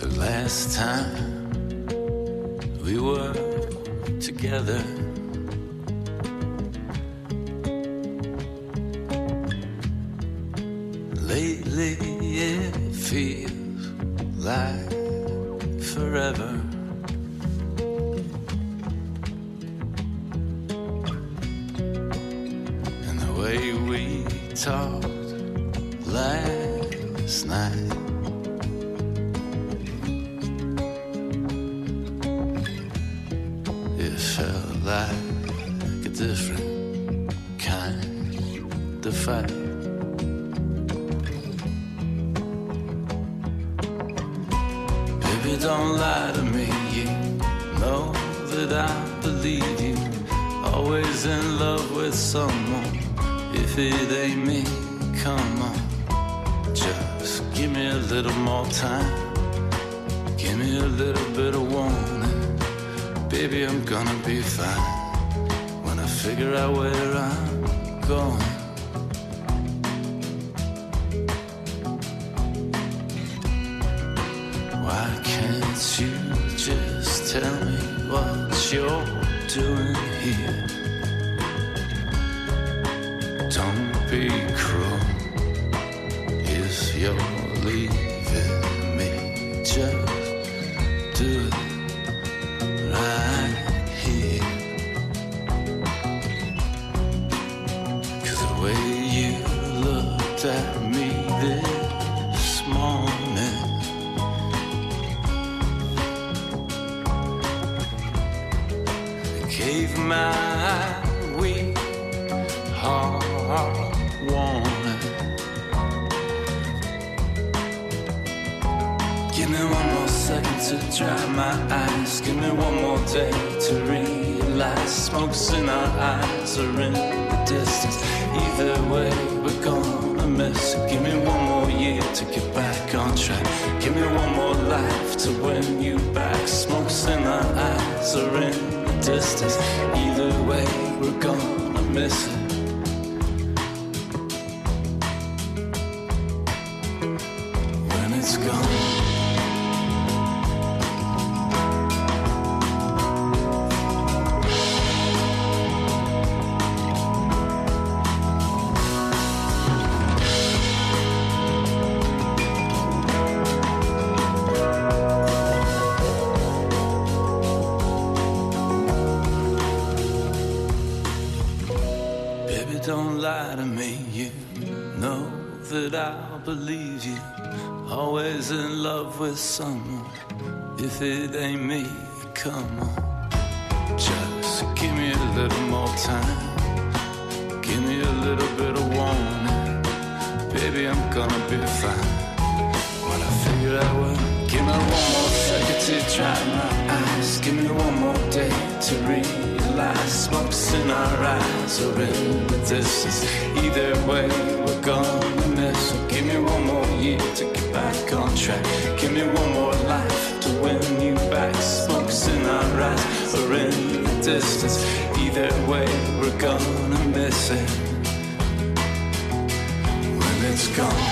The last time we were together, lately it feels like forever. And the way we talked last night, it felt like a different kind of fight. Don't lie to me, you know that I believe you. Always in love with someone. If it ain't me, come on. Just give me a little more time. Give me a little bit of warning. Baby, I'm gonna be fine when I figure out where I'm going. Tell me what you're doing here. Don't be cruel if you're leaving me. Just do it right here. 'Cause the way you looked at me this morning, my weak heart warning. Give me one more second to dry my eyes. Give me one more day to realize smokes in our eyes are in the distance. Either way, we're gonna miss it. Give me one more year to get back on track. Give me one more life to win you back. Smokes in our eyes are in distance. Either way, we're gonna miss it. When it's gone, believe you, always in love with someone. If it ain't me, come on. Just give me a little more time. Give me a little bit of warning. Baby, I'm gonna be fine when I figure out what. Give me one more second to dry my eyes. Give me one more day to realize smokes in our eyes are in the distance. Either way, we're gonna miss it. Give me one more year to get back on track. Give me one more life to win you back. Smokes in our eyes are in the distance. Either way, we're gonna miss it when it's gone.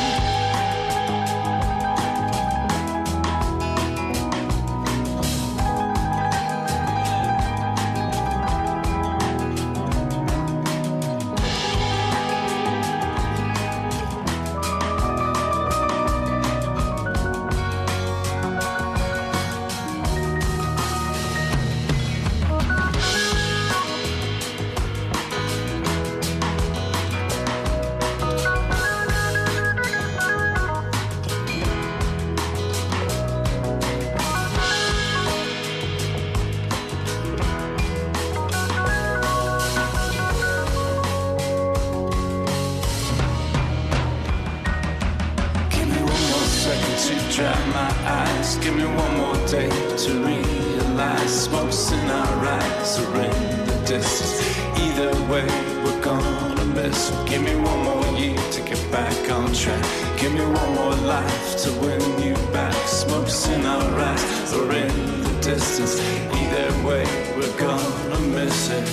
Either way, we're gonna miss. Give me one more you to get back on track. Give me one more life to win you back. Smoke's in our eyes or in the distance. Either way we're gonna miss it.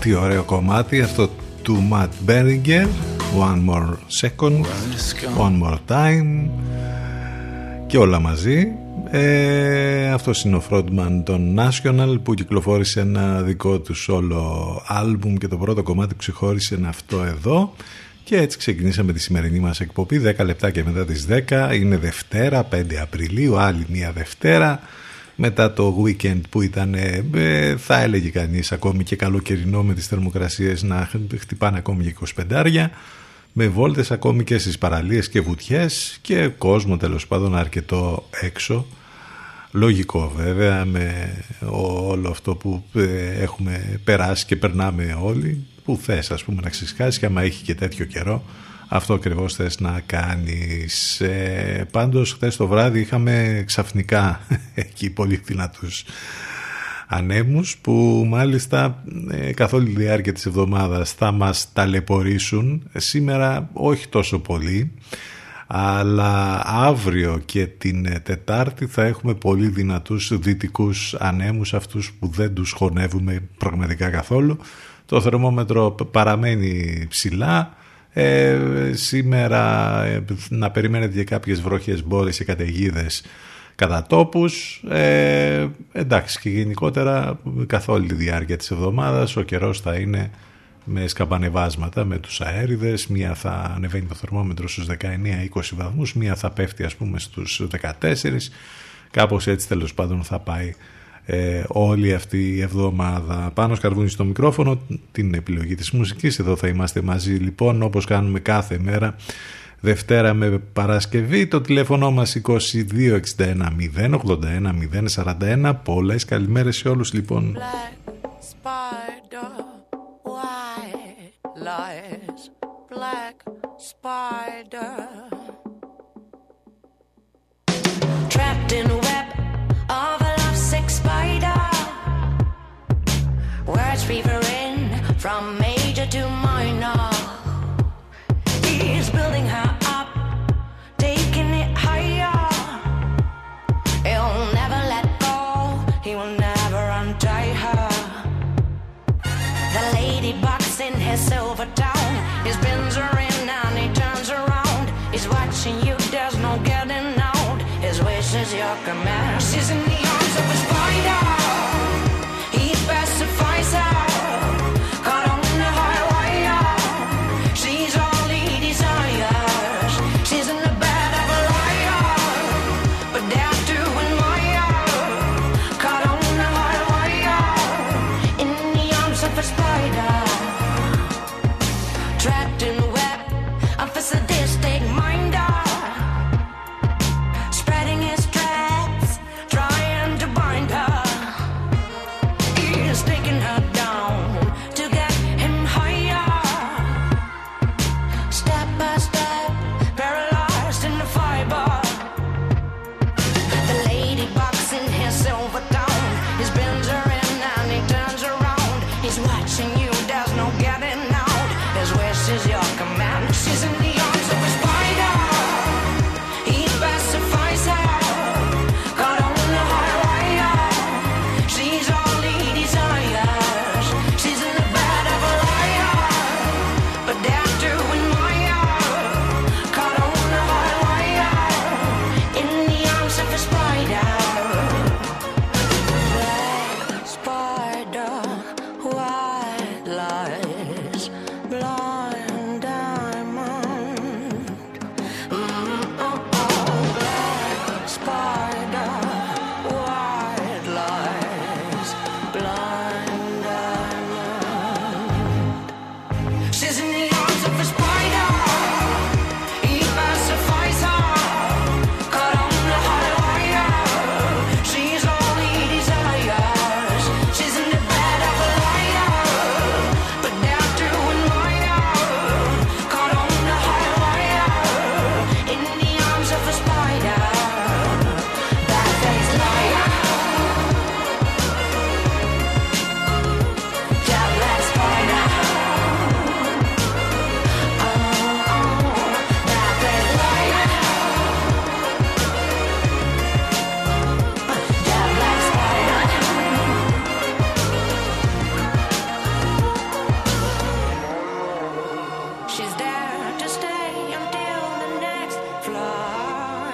Τι ωραίο κομμάτι αυτό του Matt Berninger. One more second, one more time. Και όλα μαζί. Αυτός είναι ο frontman των National, που κυκλοφόρησε ένα δικό του solo album και το πρώτο κομμάτι που ξεχώρισε είναι αυτό εδώ. Και έτσι ξεκινήσαμε τη σημερινή μας εκπομπή, 10 λεπτά και μετά τις 10. Είναι Δευτέρα, 5 Απριλίου, άλλη μια Δευτέρα μετά το weekend που ήταν, θα έλεγε κανείς, ακόμη και καλοκαιρινό με τις θερμοκρασίες να χτυπάνε ακόμη και 25άρια, με βόλτες ακόμη και στις παραλίες και βουτιές και κόσμο τέλος πάντων αρκετό έξω. Λογικό βέβαια με όλο αυτό που έχουμε περάσει και περνάμε όλοι, που θες ας πούμε να ξεσκάσεις και άμα έχει και τέτοιο καιρό αυτό ακριβώς θες να κάνεις. Πάντως χθες το βράδυ είχαμε ξαφνικά εκεί πολύ δυνατούς ανέμους που μάλιστα καθ' όλη τη διάρκεια της εβδομάδας θα μας ταλαιπωρήσουν. Σήμερα όχι τόσο πολύ, αλλά αύριο και την Τετάρτη θα έχουμε πολύ δυνατούς δυτικούς ανέμους, αυτούς που δεν τους χωνεύουμε πραγματικά καθόλου. Το θερμόμετρο παραμένει ψηλά. Σήμερα να περιμένετε και κάποιες βροχές, μπόρες και καταιγίδες κατά τόπους. Εντάξει, και γενικότερα καθ' όλη τη διάρκεια της εβδομάδας ο καιρός θα είναι με σκαμπανεβάσματα, με τους αέριδες. Μία θα ανεβαίνει το θερμόμετρο στους 19-20 βαθμούς, μία θα πέφτει ας πούμε στους 14. Κάπως έτσι τέλος πάντων θα πάει όλη αυτή η εβδομάδα. Πάνος Καρβούνης στο μικρόφωνο, την επιλογή της μουσικής. Εδώ θα είμαστε μαζί λοιπόν όπως κάνουμε κάθε μέρα, Δευτέρα με Παρασκευή. Το τηλέφωνο μας 2261 081 041. Πολλές καλημέρες σε όλους λοιπόν. Black spider, white lies. Black spider, trapped in a web of a lovesick spider. Words reverberating from major to minor. He's building her up, taking it higher. He'll never let go, he will never untie her. The ladybug's in his silver town. He spins her in and he turns around. He's watching you, there's no getting out. His wish is your command. She's in the arms of a spider. He pacifies her. Watching you, there's no getting out. His wish is your command.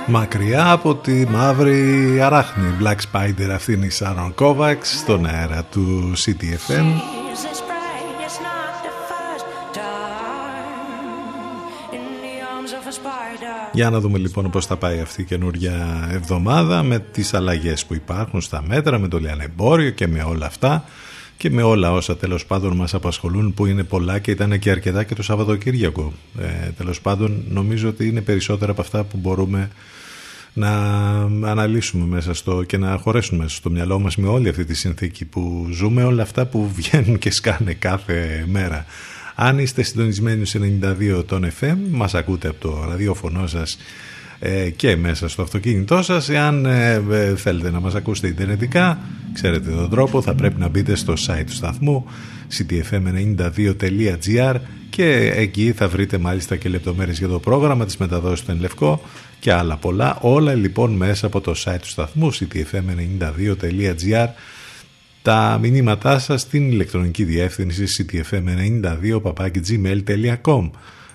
Μακριά από τη μαύρη αράχνη, Black Spider, αυτή είναι η Sharon Kovacs στον αέρα του City FM. Για να δούμε λοιπόν πώς θα πάει αυτή η καινούργια εβδομάδα με τις αλλαγές που υπάρχουν στα μέτρα, με το λιανεμπόριο και με όλα αυτά και με όλα όσα τέλος πάντων μας απασχολούν, που είναι πολλά και ήταν και αρκετά και το Σαββατοκύριακο. Τέλος πάντων νομίζω ότι είναι περισσότερα από αυτά που μπορούμε να αναλύσουμε μέσα στο και να χωρέσουμε μέσα στο μυαλό μας με όλη αυτή τη συνθήκη που ζούμε, όλα αυτά που βγαίνουν και σκάνε κάθε μέρα. Αν είστε συντονισμένοι σε 92 των FM, μας ακούτε από το ραδιόφωνο σας και μέσα στο αυτοκίνητό σας. Εάν θέλετε να μας ακούσετε ιντερνετικά, ξέρετε τον τρόπο, θα πρέπει να μπείτε στο site του σταθμού cityfm92.gr και εκεί θα βρείτε μάλιστα και λεπτομέρειες για το πρόγραμμα, τις μεταδόσεις του Ενλευκό και άλλα πολλά. Όλα λοιπόν μέσα από το site του σταθμού cityfm92.gr. Τα μηνύματά σας στην ηλεκτρονική διεύθυνση ctfm92@gmail.com.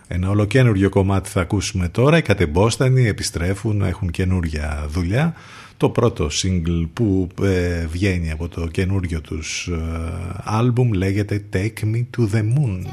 Ένα ολοκένουργιο κομμάτι θα ακούσουμε τώρα. Οι Κατεμπόστανοι επιστρέφουν, έχουν καινούργια δουλειά. Το πρώτο single που βγαίνει από το καινούργιο τους άλμπουμ λέγεται Take Me to the Moon.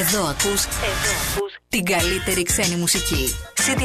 Εδώ ακούς την καλύτερη ξένη μουσική. City FM 92.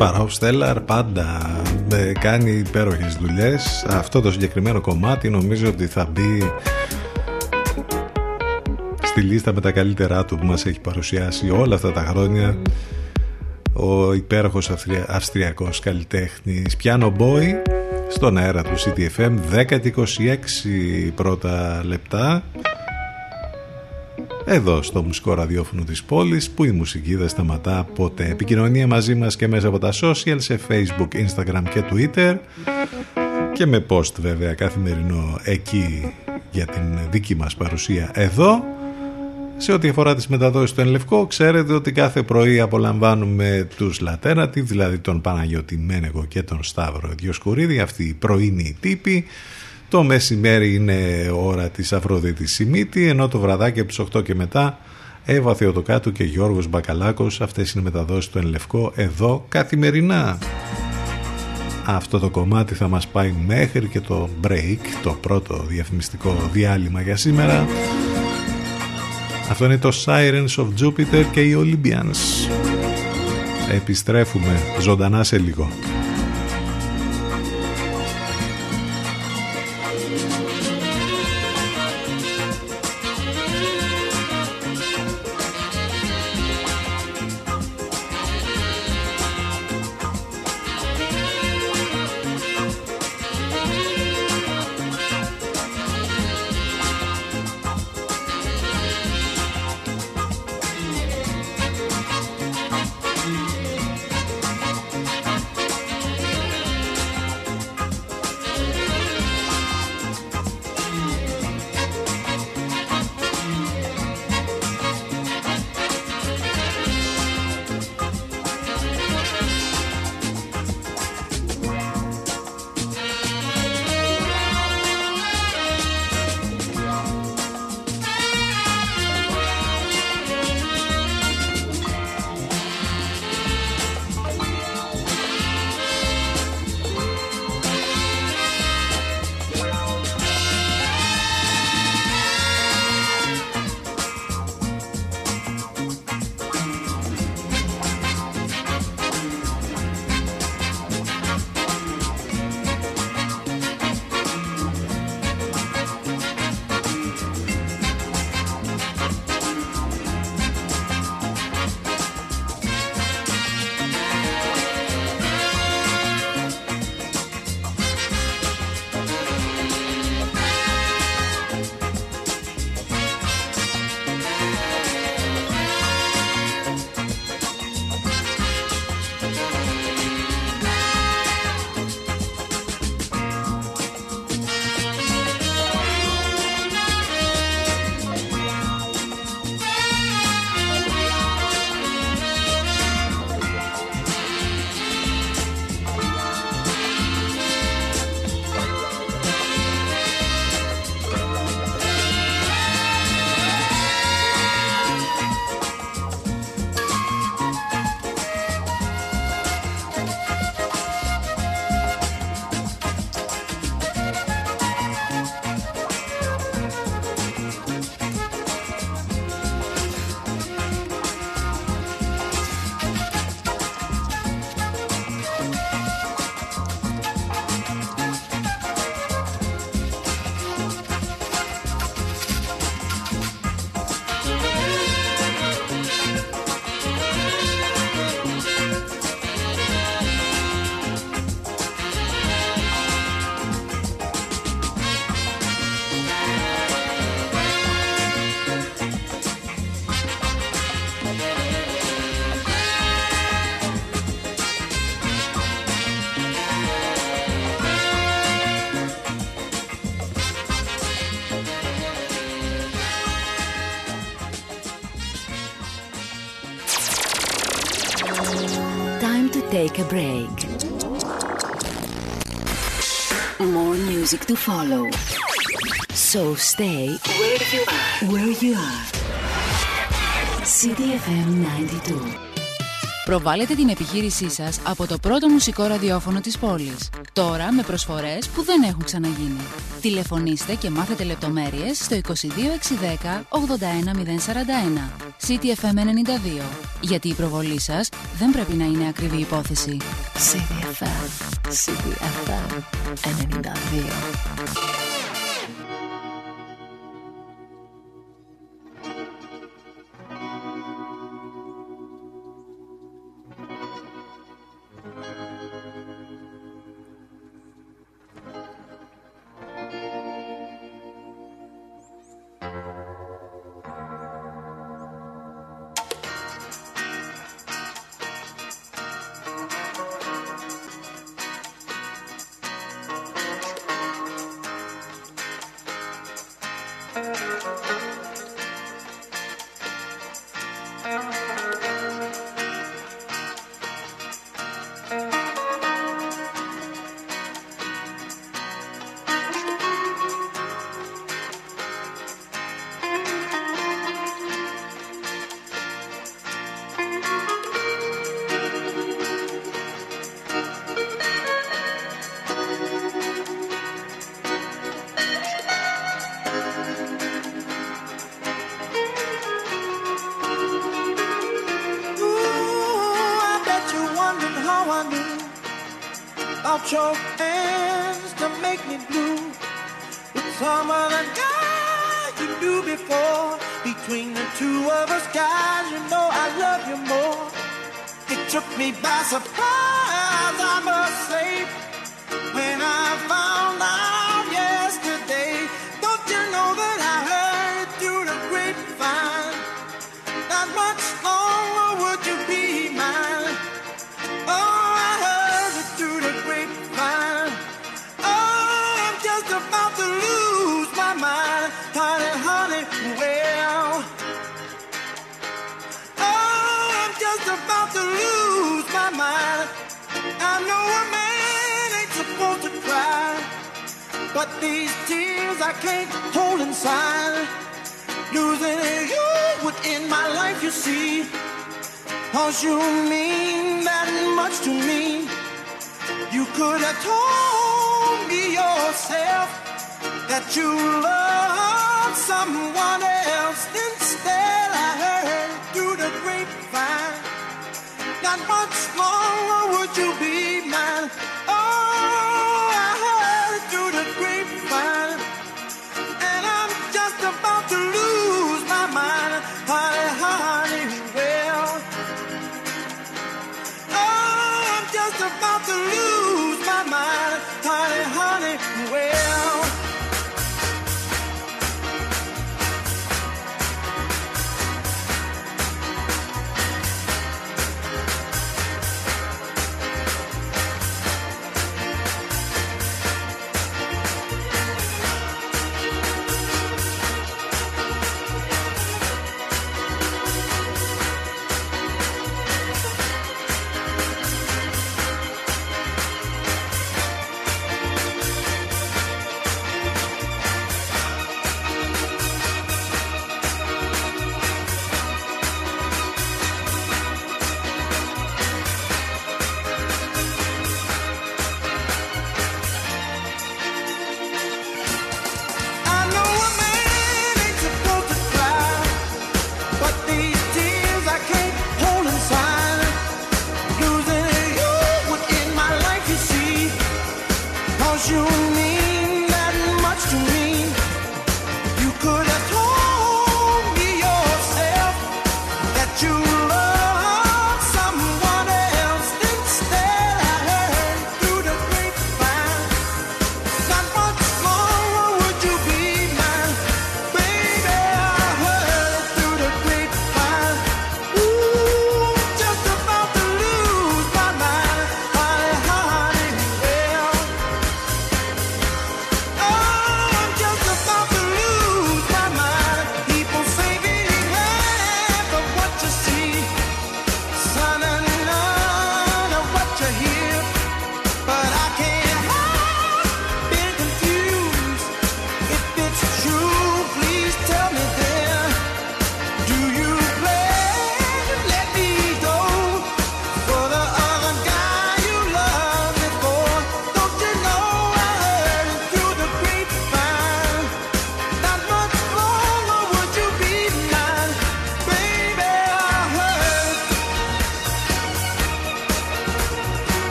Rolf Stellar πάντα κάνει υπέροχες δουλειές. Αυτό το συγκεκριμένο κομμάτι νομίζω ότι θα μπει στη λίστα με τα καλύτερά του που μας έχει παρουσιάσει όλα αυτά τα χρόνια ο υπέροχος αυστριακός καλλιτέχνης. Piano Boy στον αέρα του City FM, 10:26 πρώτα λεπτά, εδώ στο μουσικό ραδιόφωνο της πόλης που η μουσική δεν σταματά ποτέ. Επικοινωνία μαζί μας και μέσα από τα social, σε Facebook, Instagram και Twitter, και με post βέβαια καθημερινό εκεί για την δική μας παρουσία εδώ. Σε ό,τι αφορά τις μεταδόσεις στο Ενλευκό, ξέρετε ότι κάθε πρωί απολαμβάνουμε τους Λατέρατη, δηλαδή τον Παναγιώτη Μένεγο και τον Σταύρο Διοσκουρίδη, αυτοί οι πρωινοί τύποι. Το μεσημέρι είναι ώρα της Αφροδίτη Σιμίτη, ενώ το βραδάκι από τις 8 και μετά Εύα Θεοτοκάτου και Γιώργος Μπακαλάκος. Αυτές είναι οι μεταδόσεις του Ενλευκό εδώ καθημερινά. Αυτό το κομμάτι θα μας πάει μέχρι και το break, το πρώτο διαφημιστικό διάλειμμα για σήμερα. Αυτό είναι το Sirens of Jupiter και οι Olympians. Επιστρέφουμε ζωντανά σε λίγο. Take a break. More music to follow. So stay where you are. City FM 92. Προβάλλετε την επιχείρησή σας από το πρώτο μουσικό ραδιόφωνο της πόλης. Τώρα με προσφορές που δεν έχουν ξαναγίνει. Τηλεφωνήστε και μάθετε λεπτομέρειες στο 22 610 81041. City FM 92. γιατί η προβολή σας δεν πρέπει να είναι ακριβή υπόθεση. City FM, City FM 92.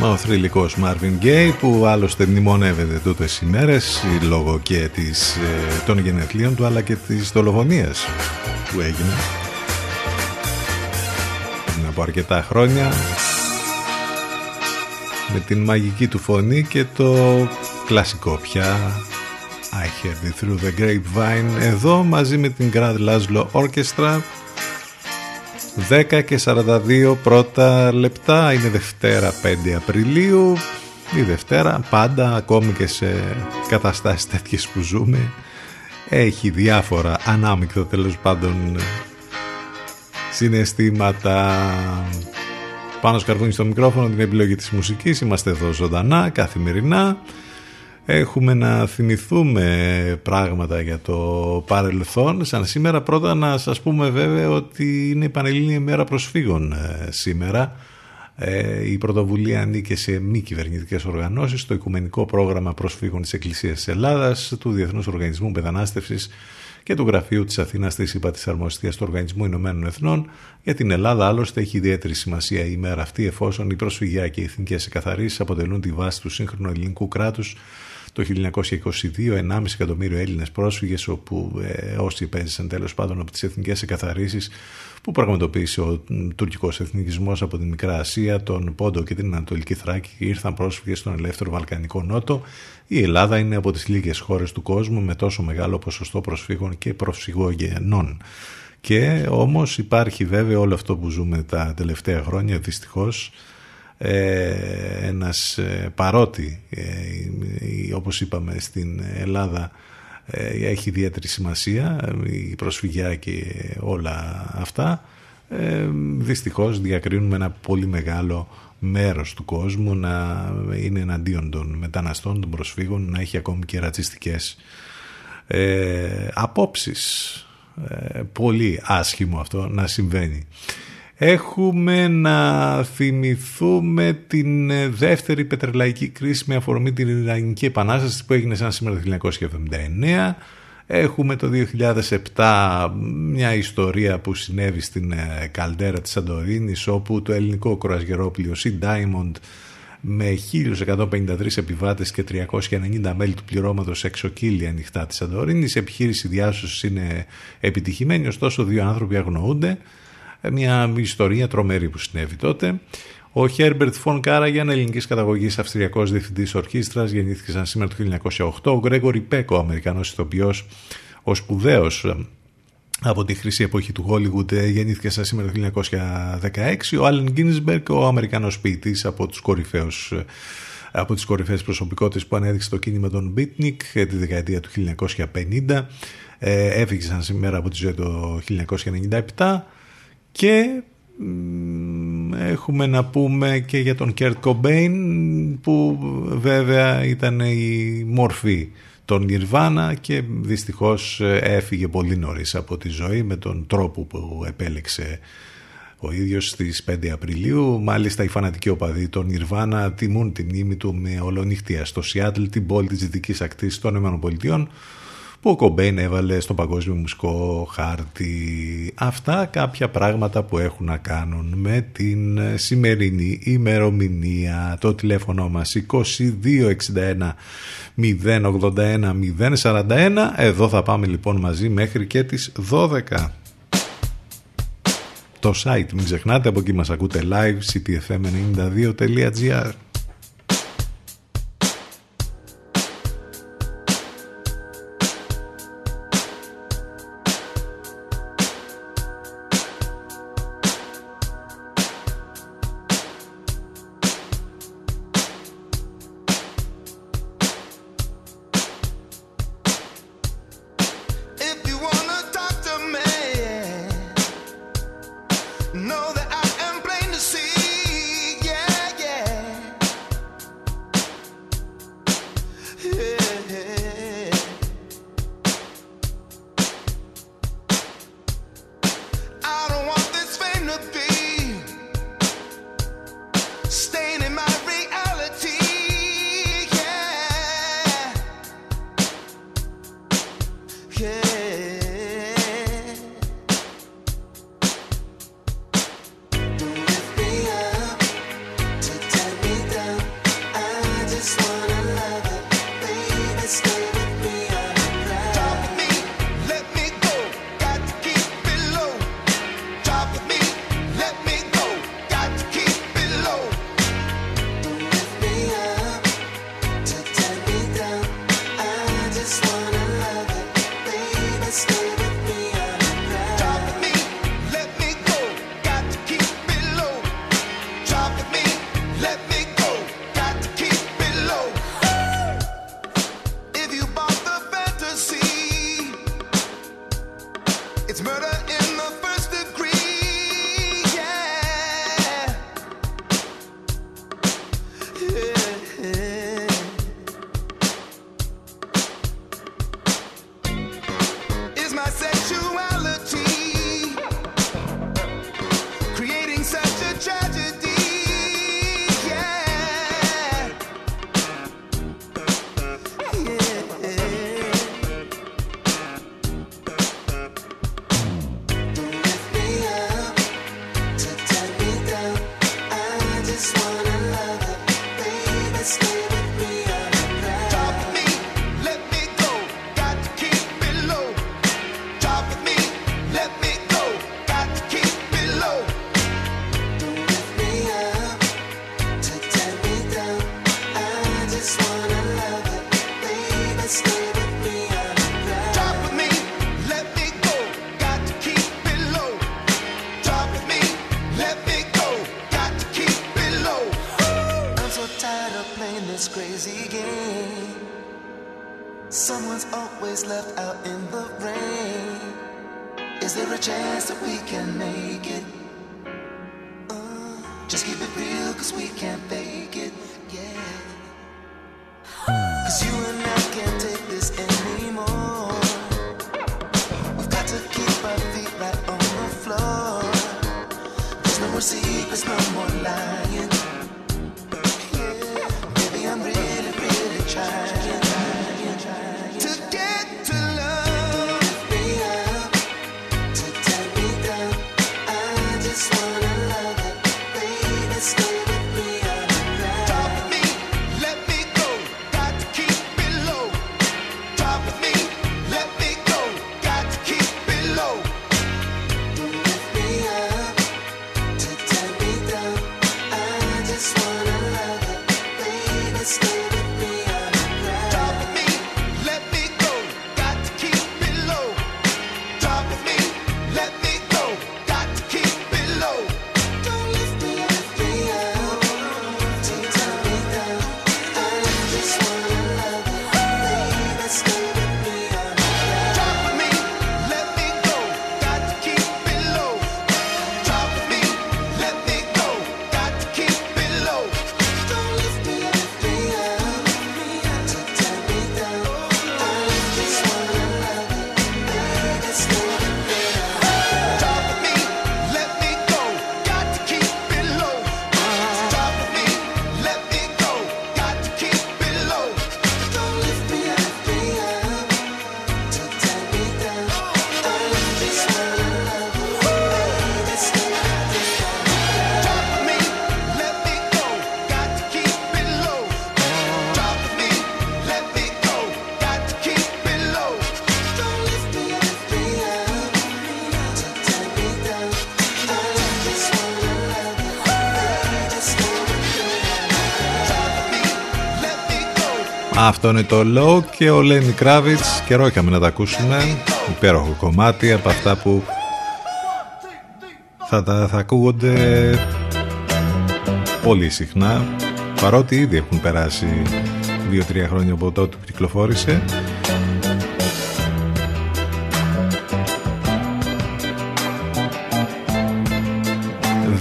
Μα ο θρυλικός Marvin Gaye, που άλλωστε μνημονεύεται τούτες ημέρες λόγω και των γενεθλίων του αλλά και της δολοφονίας που έγινε πριν από αρκετά χρόνια, με την μαγική του φωνή και το κλασικό πια I Heard It Through the Grapevine, εδώ μαζί με την Grand Laslo Orchestra. 10 και 42 πρώτα λεπτά, είναι Δευτέρα 5 Απριλίου. Η Δευτέρα πάντα, ακόμη και σε καταστάσεις τέτοιες που ζούμε, έχει διάφορα ανάμεικτο τέλος πάντων συναισθήματα. Πάνος Καρβούνης στο μικρόφωνο, την επιλογή της μουσικής. Είμαστε εδώ ζωντανά, καθημερινά. Έχουμε να θυμηθούμε πράγματα για το παρελθόν. Σαν σήμερα, πρώτα να σας πούμε βέβαια ότι είναι η Πανελλήνια ημέρα προσφύγων σήμερα. Η πρωτοβουλία ανήκε σε μη κυβερνητικές οργανώσεις, στο Οικουμενικό Πρόγραμμα Προσφύγων της Εκκλησίας της Ελλάδας, του Διεθνούς Οργανισμού Μετανάστευσης και του Γραφείου της Αθήνας της ΥΠΑ της Αρμοστίας του Οργανισμού Ηνωμένων Εθνών. Για την Ελλάδα, άλλωστε, έχει ιδιαίτερη σημασία η ημέρα αυτή, εφόσον οι προσφυγιακοί εθνικές εκαθαρίσεις αποτελούν τη βάση του σύγχρονου ελληνικού κράτους. Το 1922, 1,5 εκατομμύριο Έλληνες πρόσφυγες, όπου όσοι υπέζησαν τέλος πάντων από τις εθνικές εκαθαρίσεις που πραγματοποίησε ο τουρκικός εθνικισμός από την Μικρά Ασία, τον Πόντο και την Ανατολική Θράκη, ήρθαν πρόσφυγες στον ελεύθερο Βαλκανικό Νότο. Η Ελλάδα είναι από τις λίγες χώρες του κόσμου με τόσο μεγάλο ποσοστό προσφύγων και προσφυγογενών. Και όμως υπάρχει βέβαια όλο αυτό που ζούμε τα τελευταία χρόνια, δυστυχώς. Ένας παρότι όπως είπαμε στην Ελλάδα έχει ιδιαίτερη σημασία η προσφυγιά και όλα αυτά, δυστυχώς διακρίνουμε ένα πολύ μεγάλο μέρος του κόσμου να είναι εναντίον των μεταναστών, των προσφύγων, να έχει ακόμη και ρατσιστικές απόψεις. Πολύ άσχημο αυτό να συμβαίνει. Έχουμε να θυμηθούμε την δεύτερη πετρελαϊκή κρίση με αφορμή την Ιρλανδική Επανάσταση που έγινε σαν σήμερα το 1979. Έχουμε το 2007 μια ιστορία που συνέβη στην καλτέρα της Σαντορίνης, όπου το ελληνικό κρουαζιερόπλοιο Sea Diamond με 1.153 επιβάτες και 390 μέλη του πληρώματος εξοκύλια νυχτά της Σαντορίνης. Η επιχείρηση διάσωσης είναι επιτυχημένη, ωστόσο δύο άνθρωποι αγνοούνται. Μια ιστορία τρομερή που συνέβη τότε. Ο Herbert von Karajan, ελληνικής καταγωγής, αυστριακός διευθυντής ορχήστρας, γεννήθηκε σαν σήμερα το 1908. Ο Gregory Peck, ο Αμερικανός ηθοποιός, ο σπουδαίος από τη χρυσή εποχή του Hollywood, γεννήθηκε σαν σήμερα το 1916. Ο Allen Ginsberg, ο Αμερικανός ποιητής, από τις κορυφαίες προσωπικότητες που ανέδειξε το κίνημα των Beatnik τη δεκαετία του 1950. Έφυγε σαν σήμερα από τη ζωή το 1997. Και έχουμε να πούμε και για τον Kurt Cobain, που βέβαια ήταν η μορφή των Nirvana και δυστυχώς έφυγε πολύ νωρίς από τη ζωή με τον τρόπο που επέλεξε ο ίδιος στις 5 Απριλίου. Μάλιστα οι φανατικοί οπαδοί των Nirvana τιμούν την μνήμη του με ολονύχτια στο Σιάτλ, την πόλη της δυτικής ακτής των ΗΠΑ, που ο Κομπέιν έβαλε στο παγκόσμιο μουσικό χάρτη. Αυτά κάποια πράγματα που έχουν να κάνουν με την σημερινή ημερομηνία. Το τηλέφωνο μας 2261 081 041. Εδώ θα πάμε λοιπόν μαζί μέχρι και τις 12. Το site μην ξεχνάτε, από εκεί μας ακούτε live, cityfm92.gr. us crazy again. Someone's always left out in the rain. Is there a chance that we can make it? Just keep it real, cause we can't fake it, yeah. Cause you and I can't take this anymore. We've got to keep our feet right on the floor. There's no more secrets, no more lying. Baby, I'm really, really trying to get to love. Don't be up to tear me down. I just wanna love it. Baby, stay with me on the ground. Drop me, let me go. Got to keep it low. Drop me, let me go. Got to keep it low. Don't lift me up to tear me down. I just wanna love it. Baby, stay with me on the ground. Drop me, let me go. Got to keep it low. Drop me, let me go. Got to keep it low. Don't lift me up to tear me down. I just wanna love it. Baby, stay with me on the ground. Drop me, let me go. Got to keep it low. Drop me, let me go. Got to keep it low. Don't lift me up to tear me down. I just wanna love it. Baby, stay with me on the ground. Drop me, let me go. Got to keep it low. Drop me, let me go. Got to keep it low. Don't lift me up to tear me down. I just wanna love it. Baby, stay with me on the ground. Drop me, let me go. Got to keep it low. Drop me, let me go. Got to keep it low. Don't lift me up to tear me down. I just wanna love it. Baby, stay with me on the ground. Drop me, let me go. Αυτό είναι το Low και ο Lenny Kravitz. Καιρό είχαμε να τα ακούσουμε. Υπέροχο κομμάτι από αυτά που θα ακούγονται πολύ συχνά, παρότι ήδη έχουν περάσει 2-3 χρόνια από τότε που κυκλοφόρησε.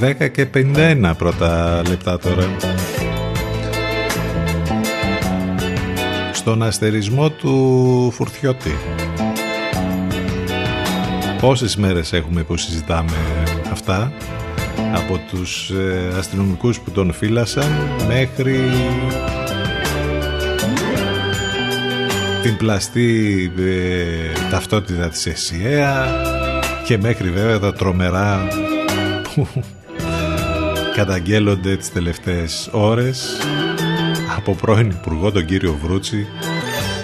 «10 και 51 πρώτα λεπτά τώρα». Στον αστερισμό του Φουρτιώτη. Πόσες μέρες έχουμε που συζητάμε αυτά, από τους αστυνομικούς που τον φύλασαν μέχρι την πλαστή ταυτότητα της ΕΣΥΑ και μέχρι βέβαια τα τρομερά που καταγγέλλονται τις τελευταίες ώρες από πρώην υπουργό τον κύριο Βρούτση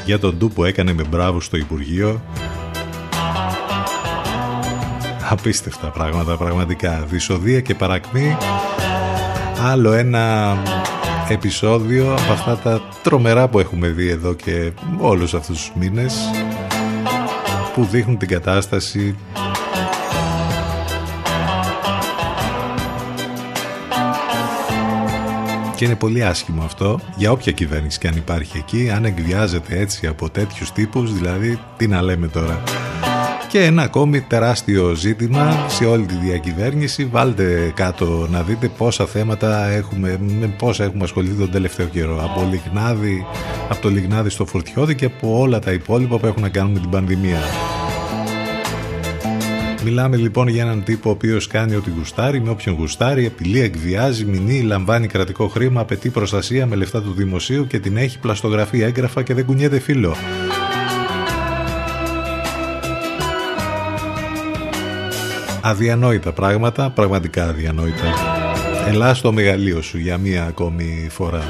για τον ντου που έκανε με μπράβο στο Υπουργείο. Απίστευτα πράγματα πραγματικά. Δυσοδεία και παρακμή. Άλλο ένα επεισόδιο από αυτά τα τρομερά που έχουμε δει εδώ και όλους αυτούς τους μήνες, που δείχνουν την κατάσταση και είναι πολύ άσχημο αυτό για όποια κυβέρνηση και αν υπάρχει εκεί, αν εκβιάζεται έτσι από τέτοιους τύπους, δηλαδή τι να λέμε τώρα. Και ένα ακόμη τεράστιο ζήτημα σε όλη τη διακυβέρνηση. Βάλτε κάτω να δείτε πόσα θέματα έχουμε, με πόσα έχουμε ασχοληθεί τον τελευταίο καιρό. Από το Λιγνάδι στο Φουρτιώδη και από όλα τα υπόλοιπα που έχουν να κάνουν με την πανδημία. Μιλάμε λοιπόν για έναν τύπο ο οποίος κάνει ό,τι γουστάρει, με όποιον γουστάρει, απειλεί, εκβιάζει, μηνύει, λαμβάνει κρατικό χρήμα, απαιτεί προστασία με λεφτά του δημοσίου και την έχει πλαστογραφεί έγγραφα και δεν κουνιέται φίλο. Αδιανόητα πράγματα, πραγματικά αδιανόητα. Ελά στο μεγαλείο σου για μία ακόμη φορά.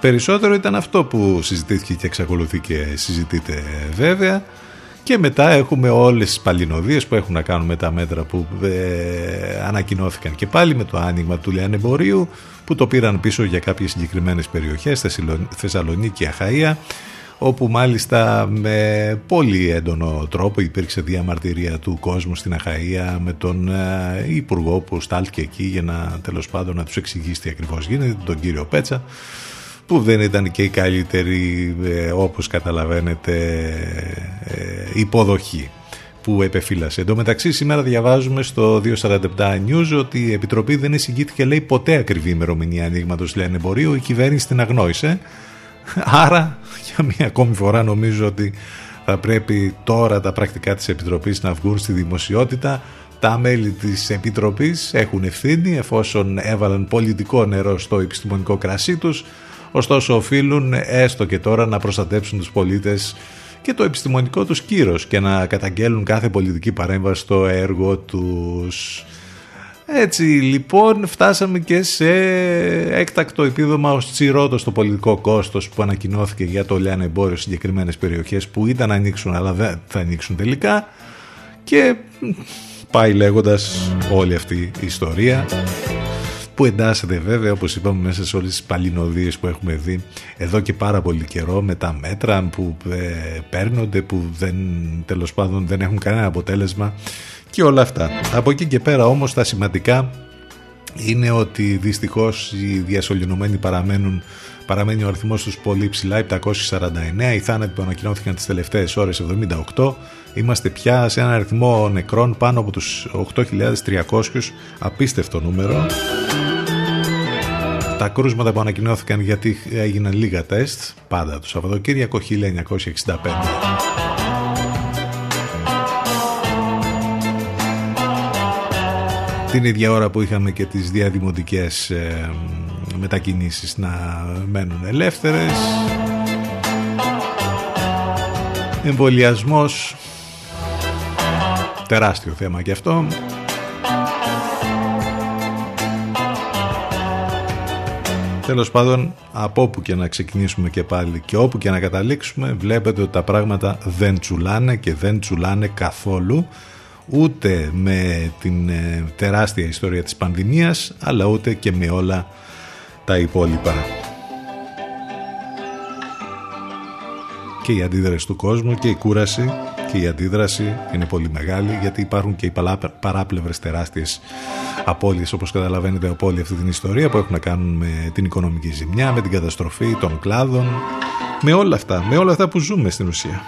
Περισσότερο ήταν αυτό που συζητήθηκε και εξακολουθεί και συζητείται βέβαια. Και μετά έχουμε όλες τις παλινοδίες που έχουν να κάνουν με τα μέτρα που ανακοινώθηκαν και πάλι, με το άνοιγμα του λιανεμπορίου που το πήραν πίσω για κάποιες συγκεκριμένες περιοχές, Θεσσαλονίκη, Αχαΐα. όπου μάλιστα με πολύ έντονο τρόπο υπήρξε διαμαρτυρία του κόσμου στην Αχαΐα με τον υπουργό που στάλθηκε εκεί για να, τέλος πάντων, να τους εξηγήσει τι ακριβώς γίνεται, τον κύριο Πέτσα, που δεν ήταν και η καλύτερη, όπως καταλαβαίνετε, υποδοχή που επεφύλασε. Εν τω μεταξύ, σήμερα διαβάζουμε στο 247 News ότι η Επιτροπή δεν εισηγήθηκε, λέει, ποτέ ακριβή ημερομηνία ανοίγματος λιανεμπορίου. Η κυβέρνηση την αγνόησε. Άρα, για μία ακόμη φορά, νομίζω ότι θα πρέπει τώρα τα πρακτικά της Επιτροπής να βγουν στη δημοσιότητα. Τα μέλη της Επιτροπής έχουν ευθύνη, εφόσον έβαλαν πολιτικό νερό στο επιστημονικό κρασί τους. Ωστόσο, οφείλουν έστω και τώρα να προστατέψουν τους πολίτες και το επιστημονικό τους κύρος και να καταγγέλουν κάθε πολιτική παρέμβαση στο έργο τους. Έτσι λοιπόν φτάσαμε και σε έκτακτο επίδομα ως τσιρότο στο πολιτικό κόστος που ανακοινώθηκε για το λιανεμπόριο σε συγκεκριμένες περιοχές που ήταν να ανοίξουν αλλά δεν θα ανοίξουν τελικά, και πάει λέγοντας όλη αυτή η ιστορία που εντάσσεται βέβαια, όπως είπαμε, μέσα σε όλες τις παλινοδίες που έχουμε δει εδώ και πάρα πολύ καιρό με τα μέτρα που παίρνονται, που δεν, τέλος πάντων, δεν έχουν κανένα αποτέλεσμα και όλα αυτά. Από εκεί και πέρα όμως τα σημαντικά είναι ότι δυστυχώς οι διασωληνωμένοι παραμένει ο αριθμός τους πολύ ψηλά, 749, οι θάνατοι που ανακοινώθηκαν τις τελευταίες ώρες 78, είμαστε πια σε έναν αριθμό νεκρών πάνω από τους 8.300, απίστευτο νούμερο. Τα κρούσματα που ανακοινώθηκαν, γιατί έγιναν λίγα τεστ, πάντα το Σαββατοκύριακο, 1965. Την ίδια ώρα που είχαμε και τις διαδημοτικές μετακινήσεις να μένουν ελεύθερες. Εμβολιασμός, τεράστιο θέμα και αυτό. Τέλος πάντων, από όπου και να ξεκινήσουμε και πάλι και όπου και να καταλήξουμε, βλέπετε ότι τα πράγματα δεν τσουλάνε και δεν τσουλάνε καθόλου, ούτε με την τεράστια ιστορία της πανδημίας, αλλά ούτε και με όλα τα υπόλοιπα. Και η αντίδραση του κόσμου και η κούραση και η αντίδραση είναι πολύ μεγάλη, γιατί υπάρχουν και οι παράπλευρες τεράστιες απώλειες, όπως καταλαβαίνετε, από όλη αυτή την ιστορία που έχουν να κάνουν με την οικονομική ζημιά, με την καταστροφή των κλάδων, με όλα αυτά, με όλα αυτά που ζούμε στην ουσία.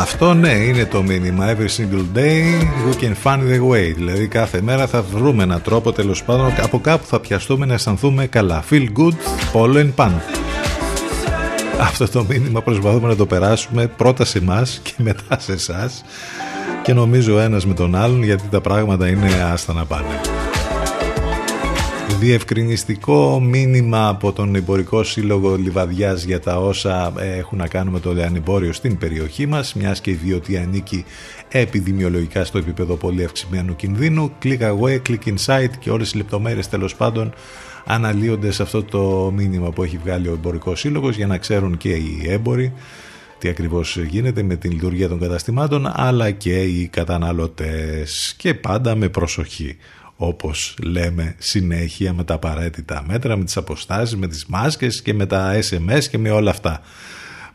Αυτό ναι είναι το μήνυμα. Every single day we can find the way. Δηλαδή κάθε μέρα θα βρούμε έναν τρόπο, τέλος πάντων, από κάπου θα πιαστούμε να αισθανθούμε καλά. Feel good, all in pan. Αυτό το μήνυμα προσπαθούμε να το περάσουμε πρώτα σε εμάς και μετά σε εσάς. Και νομίζω ένας με τον άλλον, γιατί τα πράγματα είναι άστα να πάνε. Διευκρινιστικό μήνυμα από τον Εμπορικό Σύλλογο Λιβαδιάς για τα όσα έχουν να κάνουν με το λιανεμπόριο στην περιοχή μας, μιας και η βιωτή ανήκει επιδημιολογικά στο επίπεδο πολύ αυξημένου κινδύνου. Click away, click inside και όλες οι λεπτομέρειες τέλος πάντων αναλύονται σε αυτό το μήνυμα που έχει βγάλει ο Εμπορικός Σύλλογος, για να ξέρουν και οι έμποροι τι ακριβώς γίνεται με την λειτουργία των καταστημάτων, αλλά και οι καταναλωτές, και πάντα με προσοχή, όπως λέμε συνέχεια, με τα απαραίτητα μέτρα, με τις αποστάσεις, με τις μάσκες και με τα SMS και με όλα αυτά.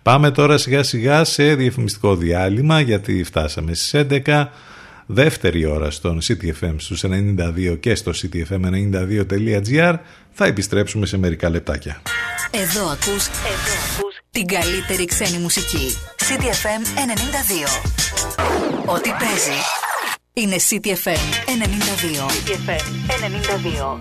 Πάμε τώρα σιγά σιγά σε διαφημιστικό διάλειμμα, γιατί φτάσαμε στις 11, δεύτερη ώρα στον CityFM στους 92 και στο cityfm92.gr. Θα επιστρέψουμε σε μερικά λεπτάκια. Εδώ ακούς την καλύτερη ξένη μουσική. CityFM 92. Ό,τι παίζει είναι CityFM 92. CityFM 92.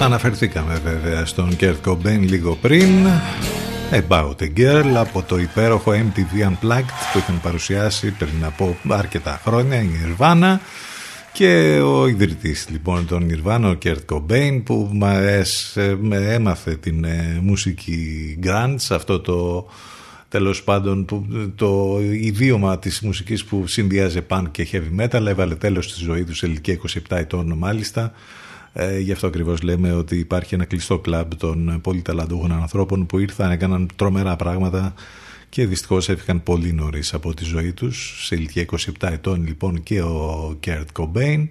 Αναφερθήκαμε βέβαια στον Kurt Cobain λίγο πριν. About a Girl από το υπέροχο MTV Unplugged που είχαν παρουσιάσει πριν από αρκετά χρόνια η Nirvana, και ο ιδρυτής λοιπόν των Nirvana, ο Kurt Cobain, που έμαθε την μουσική grunge, αυτό το τέλος πάντων το ιδίωμα της μουσικής που συνδυάζει punk και heavy metal. Έβαλε τέλος στη ζωή του σε ηλικία 27 ετών μάλιστα. Γι' αυτό ακριβώς λέμε ότι υπάρχει ένα κλειστό κλαμπ των πολύ ταλαντούχων ανθρώπων που ήρθαν, έκαναν τρομερά πράγματα και δυστυχώς έφυγαν πολύ νωρίς από τη ζωή τους. Σε ηλικία 27 ετών λοιπόν και ο Κέρτ Κομπέιν.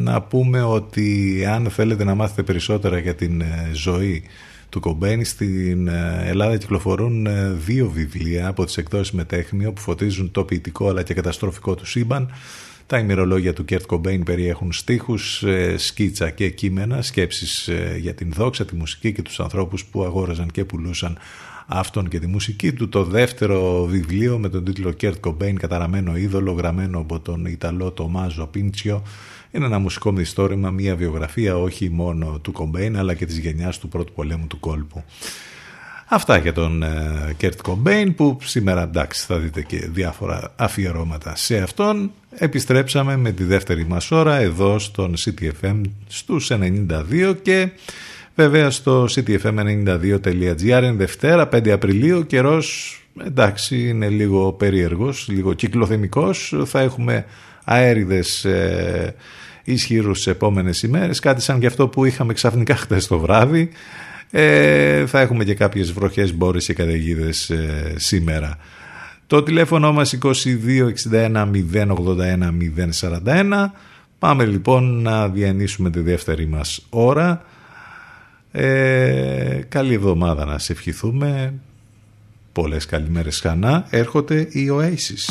να πούμε ότι αν θέλετε να μάθετε περισσότερα για την ζωή του Κομπέιν, στην Ελλάδα κυκλοφορούν δύο βιβλία από τις εκδόσεις Μετέχμιο που φωτίζουν το ποιητικό αλλά και καταστροφικό του σύμπαν. Τα ημερολόγια του Κέρτ Κομπέιν περιέχουν στίχους, σκίτσα και κείμενα, σκέψεις για την δόξα, τη μουσική και τους ανθρώπους που αγόραζαν και πουλούσαν αυτόν και τη μουσική του. Το δεύτερο βιβλίο με τον τίτλο Κέρτ Κομπέιν, καταραμένο είδωλο, γραμμένο από τον Ιταλό Τομάζο Πίντσιο, είναι ένα μουσικό μυθιστόρημα, μια βιογραφία όχι μόνο του Κομπέιν αλλά και της γενιάς του πρώτου πολέμου του κόλπου. Αυτά για τον Κέρτ Κομπέιν, που σήμερα, εντάξει, θα δείτε και διάφορα αφιερώματα σε αυτόν. Επιστρέψαμε με τη δεύτερη μας ώρα εδώ στον City FM στους 92 και βέβαια στο cityfm92.gr. Είναι Δευτέρα, 5 Απριλίου, ο καιρός, εντάξει, είναι λίγο περίεργος, λίγο κυκλοθυμικός. Θα έχουμε αέριδες ισχυρούς τις επόμενες ημέρες, κάτι σαν και αυτό που είχαμε ξαφνικά χτες το βράδυ. Θα έχουμε και κάποιες βροχές, μπόρες και καταιγίδες σήμερα. Το τηλέφωνο μας 2261 081 041. Πάμε λοιπόν να διανύσουμε τη δεύτερη μας ώρα. Καλή εβδομάδα να σε ευχηθούμε. Πολλές καλημέρες ξανά. Έρχονται οι Oasis.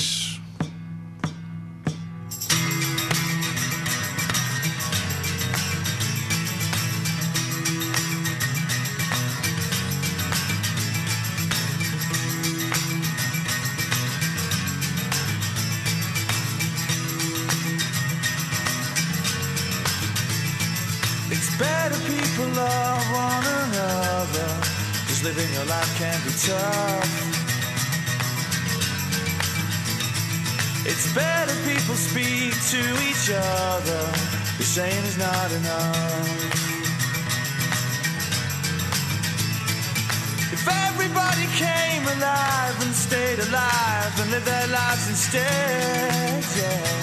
It's better people speak to each other. The same is not enough. If everybody came alive and stayed alive and lived their lives instead, yeah.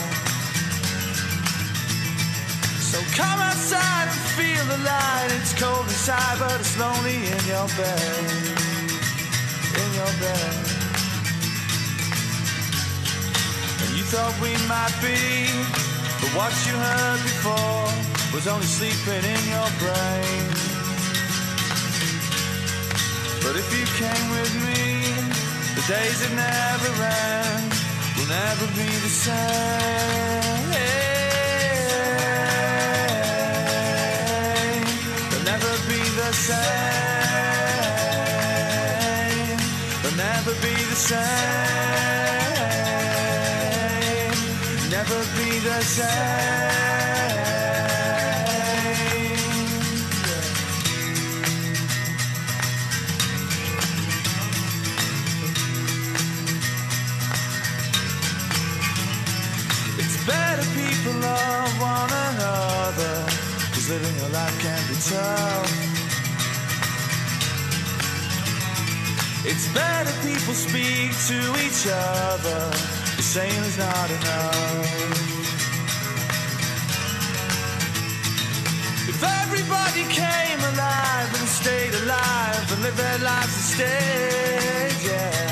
So come outside and feel the light. It's cold inside, but it's lonely in your bed. In your bed. And you thought we might be, but what you heard before was only sleeping in your brain. But if you came with me, the days that never end will never be the same. The same, they'll never be the same, never be the same. It's better people love one another, 'cause living your life can be tough. It's better people speak to each other. The same is not enough. If everybody came alive and stayed alive and lived their lives instead, yeah.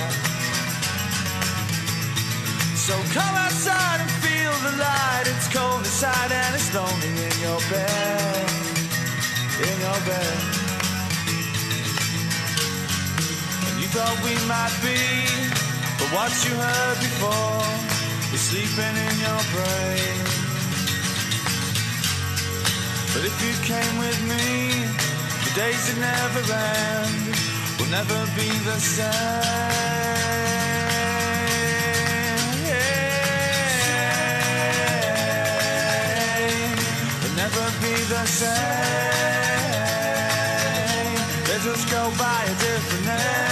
So come outside and feel the light. It's cold inside and it's lonely in your bed. In your bed. Thought we might be, but what you heard before is sleeping in your brain. But if you came with me, the days that never end will never be the same. They'll never be the same. They just go by a different name.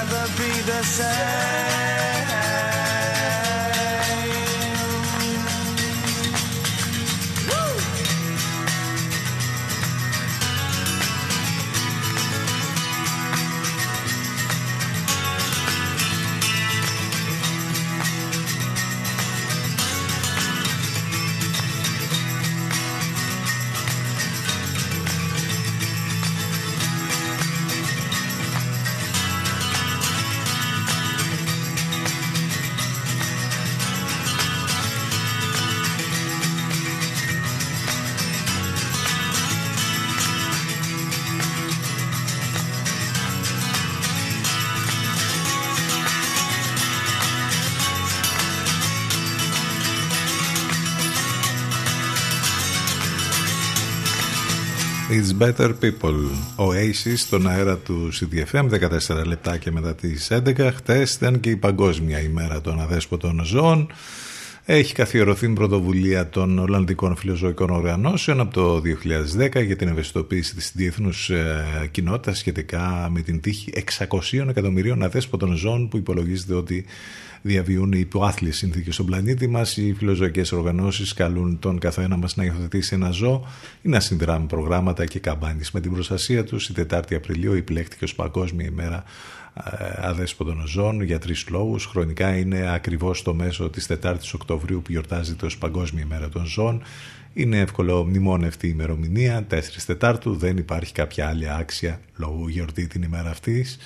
Never be the same. Woo! It's Better People. Oasis στον αέρα του City FM, 14 λεπτάκια μετά τις 11. Χτες ήταν και η Παγκόσμια ημέρα των αδέσποτων ζώων. Έχει καθιερωθεί πρωτοβουλία των Ολλανδικών Φιλοζωικών Οργανώσεων από το 2010 για την ευαισθητοποίηση της διεθνούς κοινότητας σχετικά με την τύχη 600 εκατομμυρίων αδέσποτων ζώων που υπολογίζεται ότι διαβιούν υπό άθλιες συνθήκες στον πλανήτη μας. Οι φιλοζωικές οργανώσεις καλούν τον καθένα μας να υιοθετήσει ένα ζώο ή να συνδράμει προγράμματα και καμπάνιες με την προστασία τους. Η 4η Απριλίου επιλέχθηκε ως Παγκόσμια ημέρα αδέσποτων ζώων για τρεις λόγους. Χρονικά είναι ακριβώς το μέσο της 4ης Οκτωβρίου που γιορτάζεται ως Παγκόσμια ημέρα των ζώων. Είναι εύκολο μνημόνευτη η ημερομηνία, 4 Τετάρτου, δεν υπάρχει κάποια άλλη άξια λόγου γιορτή την ημέρα αυτής.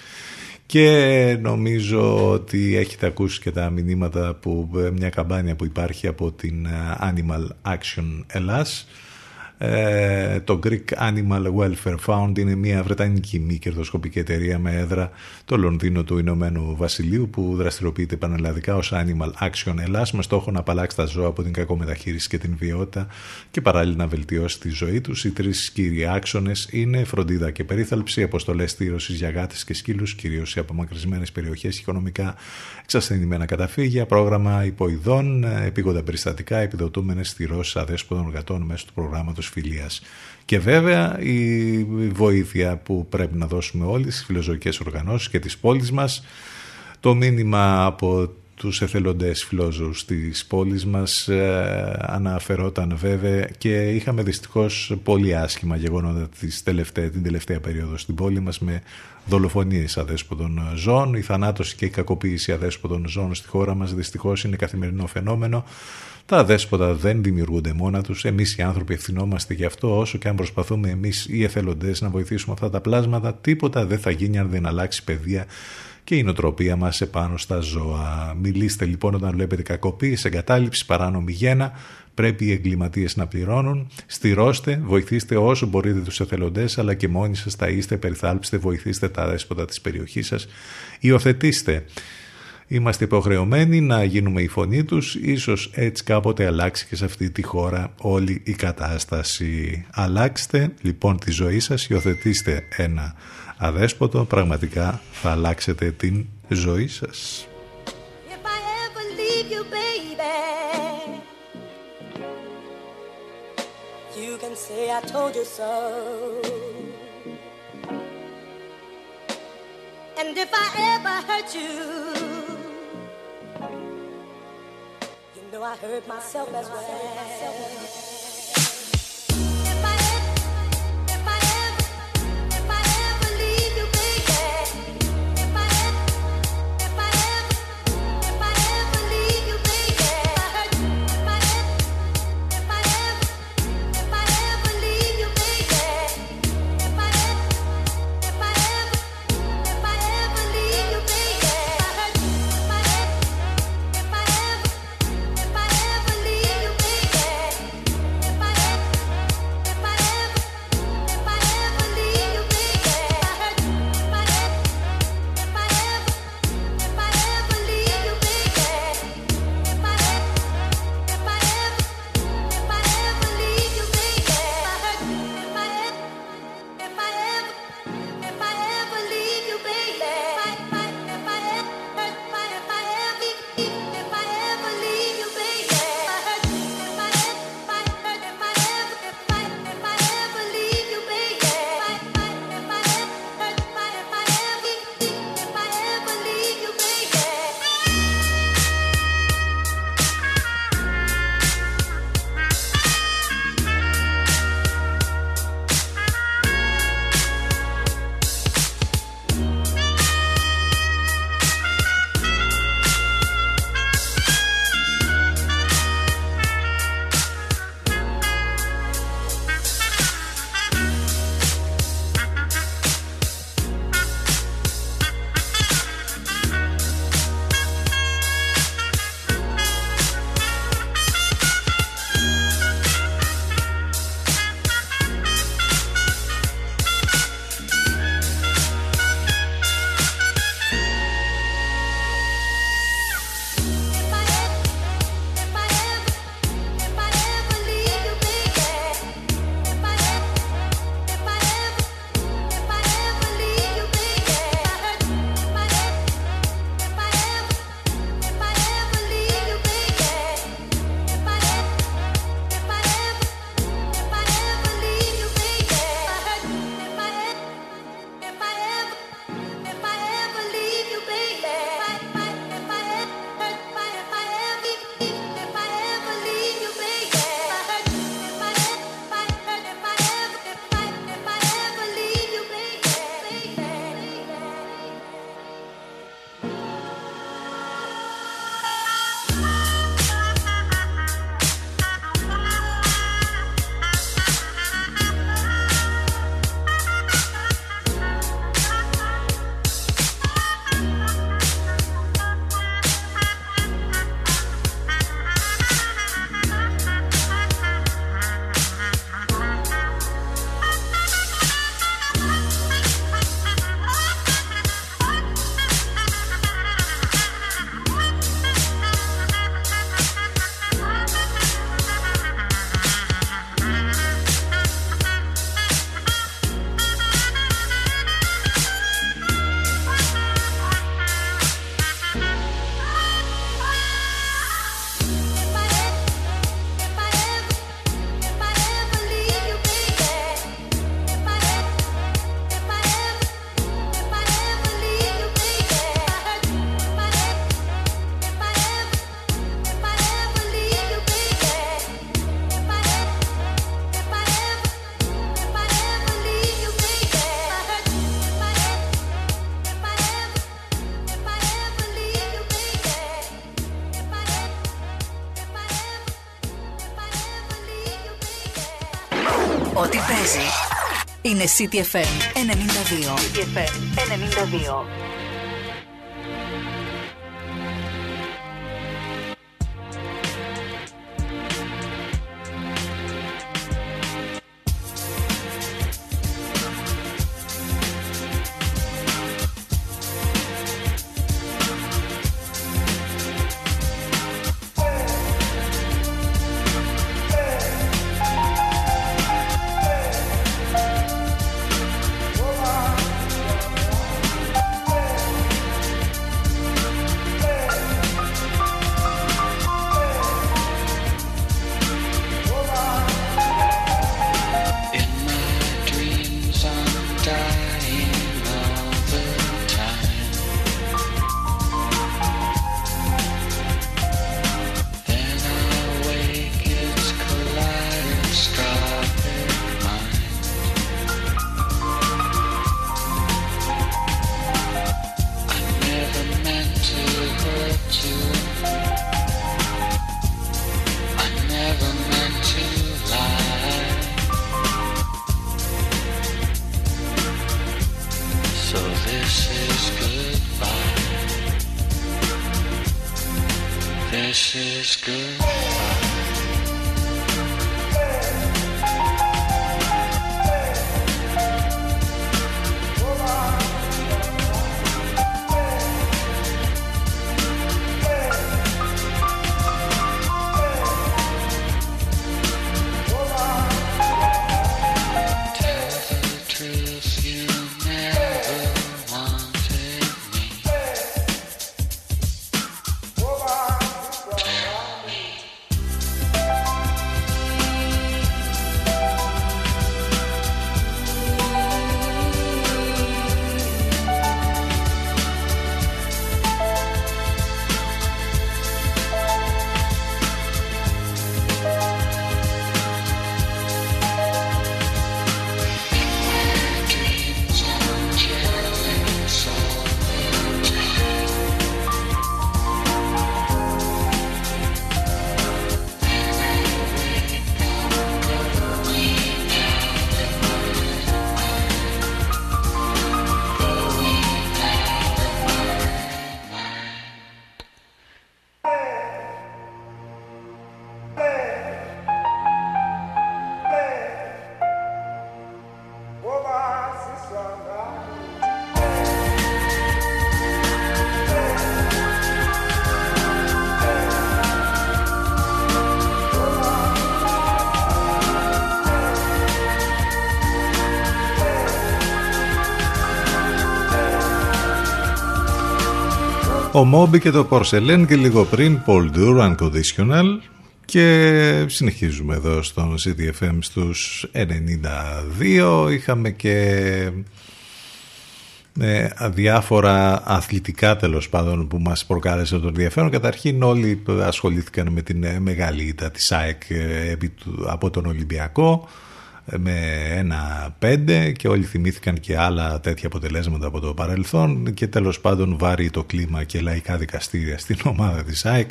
Και νομίζω ότι έχετε ακούσει και τα μηνύματα που μια καμπάνια που υπάρχει από την Animal Action Ελλάς. Το Greek Animal Welfare Fund είναι μια βρετανική μη κερδοσκοπική εταιρεία με έδρα το Λονδίνο του Ηνωμένου Βασιλείου που δραστηριοποιείται πανελλαδικά ως Animal Action Ελλάς με στόχο να απαλλάξει τα ζώα από την κακομεταχείριση και την βιαιότητα και παράλληλα να βελτιώσει τη ζωή τους. Οι τρεις κύριοι άξονες είναι φροντίδα και περίθαλψη, αποστολές στήρωσης για γάτες και σκύλους, κυρίως σε απομακρυσμένες περιοχές, οικονομικά εξασθενημένα καταφύγια, πρόγραμμα υποειδών, επίγοντα περιστατικά, επιδοτούμενες στηρώσεις αδέσποτων γατών μέσω του προγράμματος φιλίας. Και βέβαια η βοήθεια που πρέπει να δώσουμε όλοι στις φιλοζωικές οργανώσεις και της πόλης μας. Το μήνυμα από τους εθελοντές φιλόζωους της πόλης μας αναφερόταν βέβαια και είχαμε δυστυχώς πολύ άσχημα γεγονότα την τελευταία περίοδο στην πόλη μας με δολοφονίες αδέσποτων ζώων. Η θανάτωση και η κακοποίηση αδέσποτων ζώων στη χώρα μας δυστυχώς είναι καθημερινό φαινόμενο. Τα αδέσποτα δεν δημιουργούνται μόνα τους. Εμείς οι άνθρωποι ευθυνόμαστε γι' αυτό. Όσο και αν προσπαθούμε εμείς οι εθελοντές να βοηθήσουμε αυτά τα πλάσματα, τίποτα δεν θα γίνει αν δεν αλλάξει παιδεία και η νοοτροπία μας επάνω στα ζώα. Μιλήστε λοιπόν όταν βλέπετε κακοποίηση, εγκατάλειψη, παράνομη γέννα. Πρέπει οι εγκληματίες να πληρώνουν. Στηρώστε, βοηθήστε όσο μπορείτε τους εθελοντές, αλλά και μόνοι σας τα είστε, περιθάλψτε, βοηθήστε τα αδέσποτα της περιοχής σας. Υιοθετήστε. Είμαστε υποχρεωμένοι να γίνουμε η φωνή τους. Ίσως έτσι κάποτε αλλάξει και σε αυτή τη χώρα όλη η κατάσταση. Αλλάξτε λοιπόν τη ζωή σας, υιοθετήστε ένα αδέσποτο, πραγματικά θα αλλάξετε την ζωή σας. No, I heard myself as well. If I ever leave you, baby. If I ever leave you, baby. If I ever leave you, baby. If I ever leave you, baby. If I ever leave you, baby. Ό,τι παίζει είναι City FM 92. City FM 92. Ο Moby και το Porcelain και λίγο πριν Poldorou Unconditional. Και συνεχίζουμε εδώ στον City FM στους 92. Είχαμε και διάφορα αθλητικά τέλος πάντων που μας προκάλεσε τον ενδιαφέρον. Καταρχήν όλοι ασχολήθηκαν με την μεγάλη ήττα της ΑΕΚ από τον Ολυμπιακό με 1-5 και όλοι θυμήθηκαν και άλλα τέτοια αποτελέσματα από το παρελθόν και τέλος πάντων βάρει το κλίμα και λαϊκά δικαστήρια στην ομάδα της ΑΕΚ.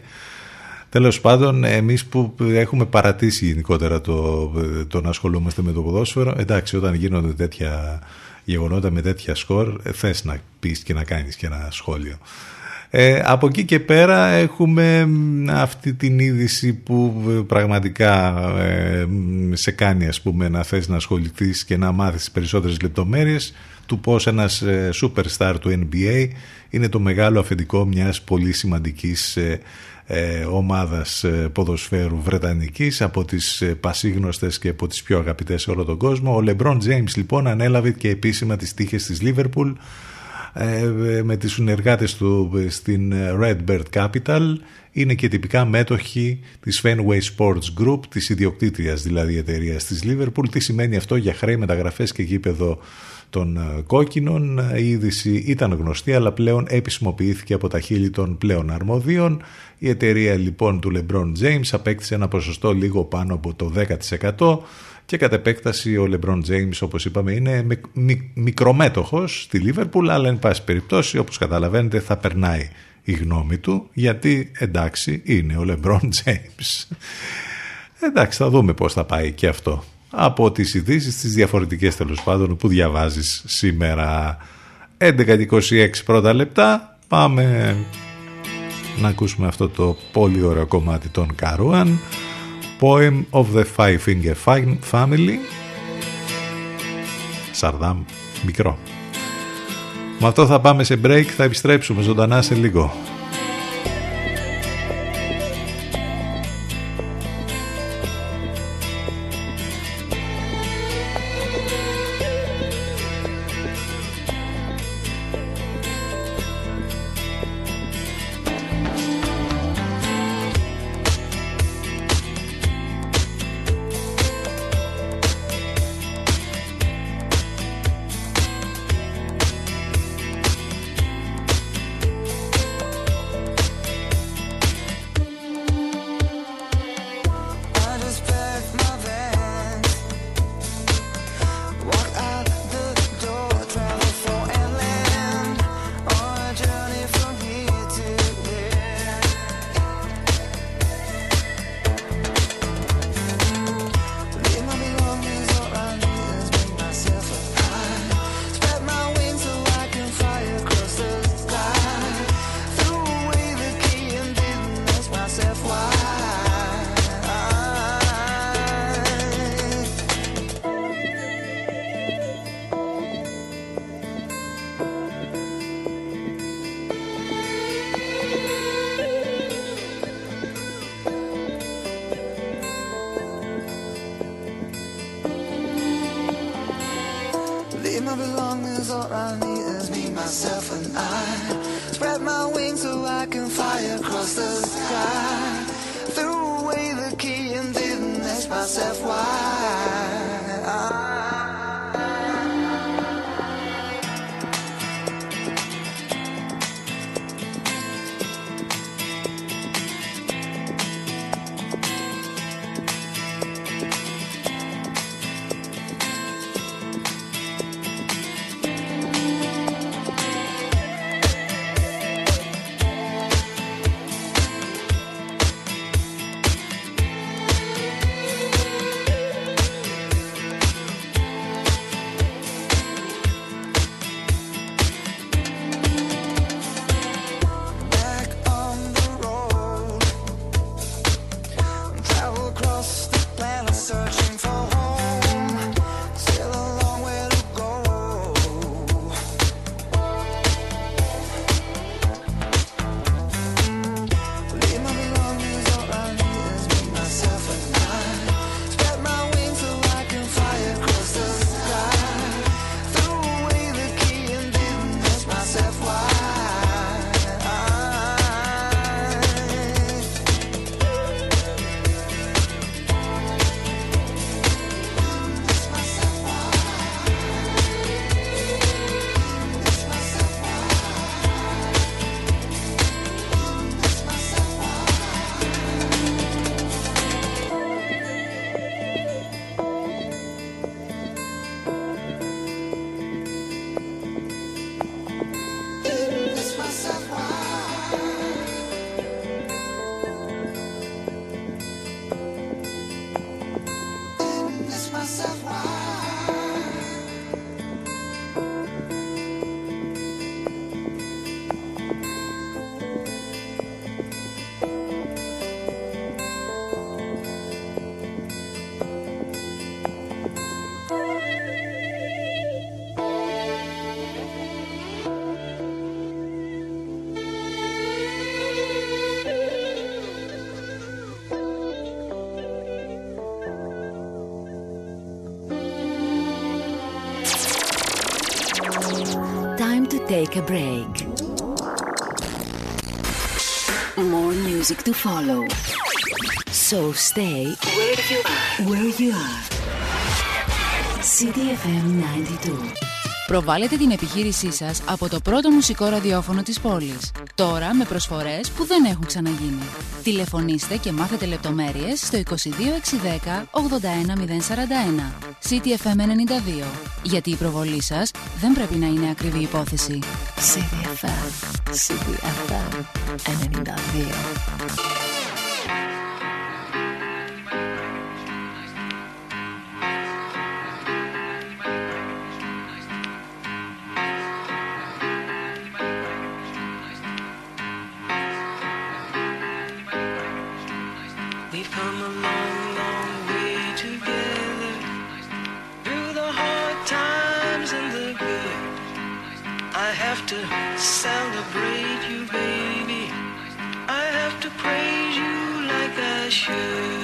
Τέλος πάντων, εμείς που έχουμε παρατήσει γενικότερα το να ασχολούμαστε με το ποδόσφαιρο, εντάξει, όταν γίνονται τέτοια γεγονότα με τέτοια σκορ θες να πεις και να κάνεις και ένα σχόλιο. Από εκεί και πέρα έχουμε αυτή την είδηση που πραγματικά σε κάνει, ας πούμε, να θες να ασχοληθείς και να μάθεις περισσότερες λεπτομέρειες του πώς ένας superstar του NBA είναι το μεγάλο αφεντικό μιας πολύ σημαντικής ομάδας ποδοσφαίρου βρετανικής, από τις πασίγνωστες και από τις πιο αγαπητές σε όλο τον κόσμο. Ο LeBron James λοιπόν ανέλαβε και επίσημα τις τύχες της Liverpool με τις συνεργάτες του στην Redbird Capital. Είναι και τυπικά μέτοχοι της Fenway Sports Group, της ιδιοκτήτριας δηλαδή εταιρείας της Liverpool. Τι σημαίνει αυτό για χρέη, μεταγραφές και γήπεδο των κόκκινων? Η είδηση ήταν γνωστή, αλλά πλέον επισημοποιήθηκε από τα χείλη των πλέον αρμοδίων. Η εταιρεία λοιπόν του LeBron James απέκτησε ένα ποσοστό λίγο πάνω από το 10% και κατ' επέκταση ο LeBron James, όπως είπαμε, είναι μικρομέτοχος στη Liverpool, αλλά εν πάση περιπτώσει, όπως καταλαβαίνετε, θα περνάει η γνώμη του, γιατί εντάξει, είναι ο LeBron James. Εντάξει, θα δούμε πώς θα πάει και αυτό. από τις ειδήσεις, τις διαφορετικές τέλος πάντων που διαβάζεις σήμερα. 11:26 πρώτα λεπτά, πάμε να ακούσουμε αυτό το πολύ ωραίο κομμάτι των Καρούαν, Poem of the Five Finger Family, Σαρδάμ μικρό. Με αυτό θα πάμε σε break, θα επιστρέψουμε ζωντανά σε λίγο. Take a break. More music to follow. So stay where you are. City FM 92. Προβάλλετε την επιχείρησή σας από το πρώτο μουσικό ραδιόφωνο της πόλης. Τώρα με προσφορές που δεν έχουν ξαναγίνει. Τηλεφωνήστε και μάθετε λεπτομέρειες στο 22610 81041. City FM 92. Γιατί η προβολή σας δεν πρέπει να είναι ακριβή υπόθεση. City FM 92. We've come a long, long way together, through the hard times and the good. I have to celebrate you, baby. I have to praise you like I should.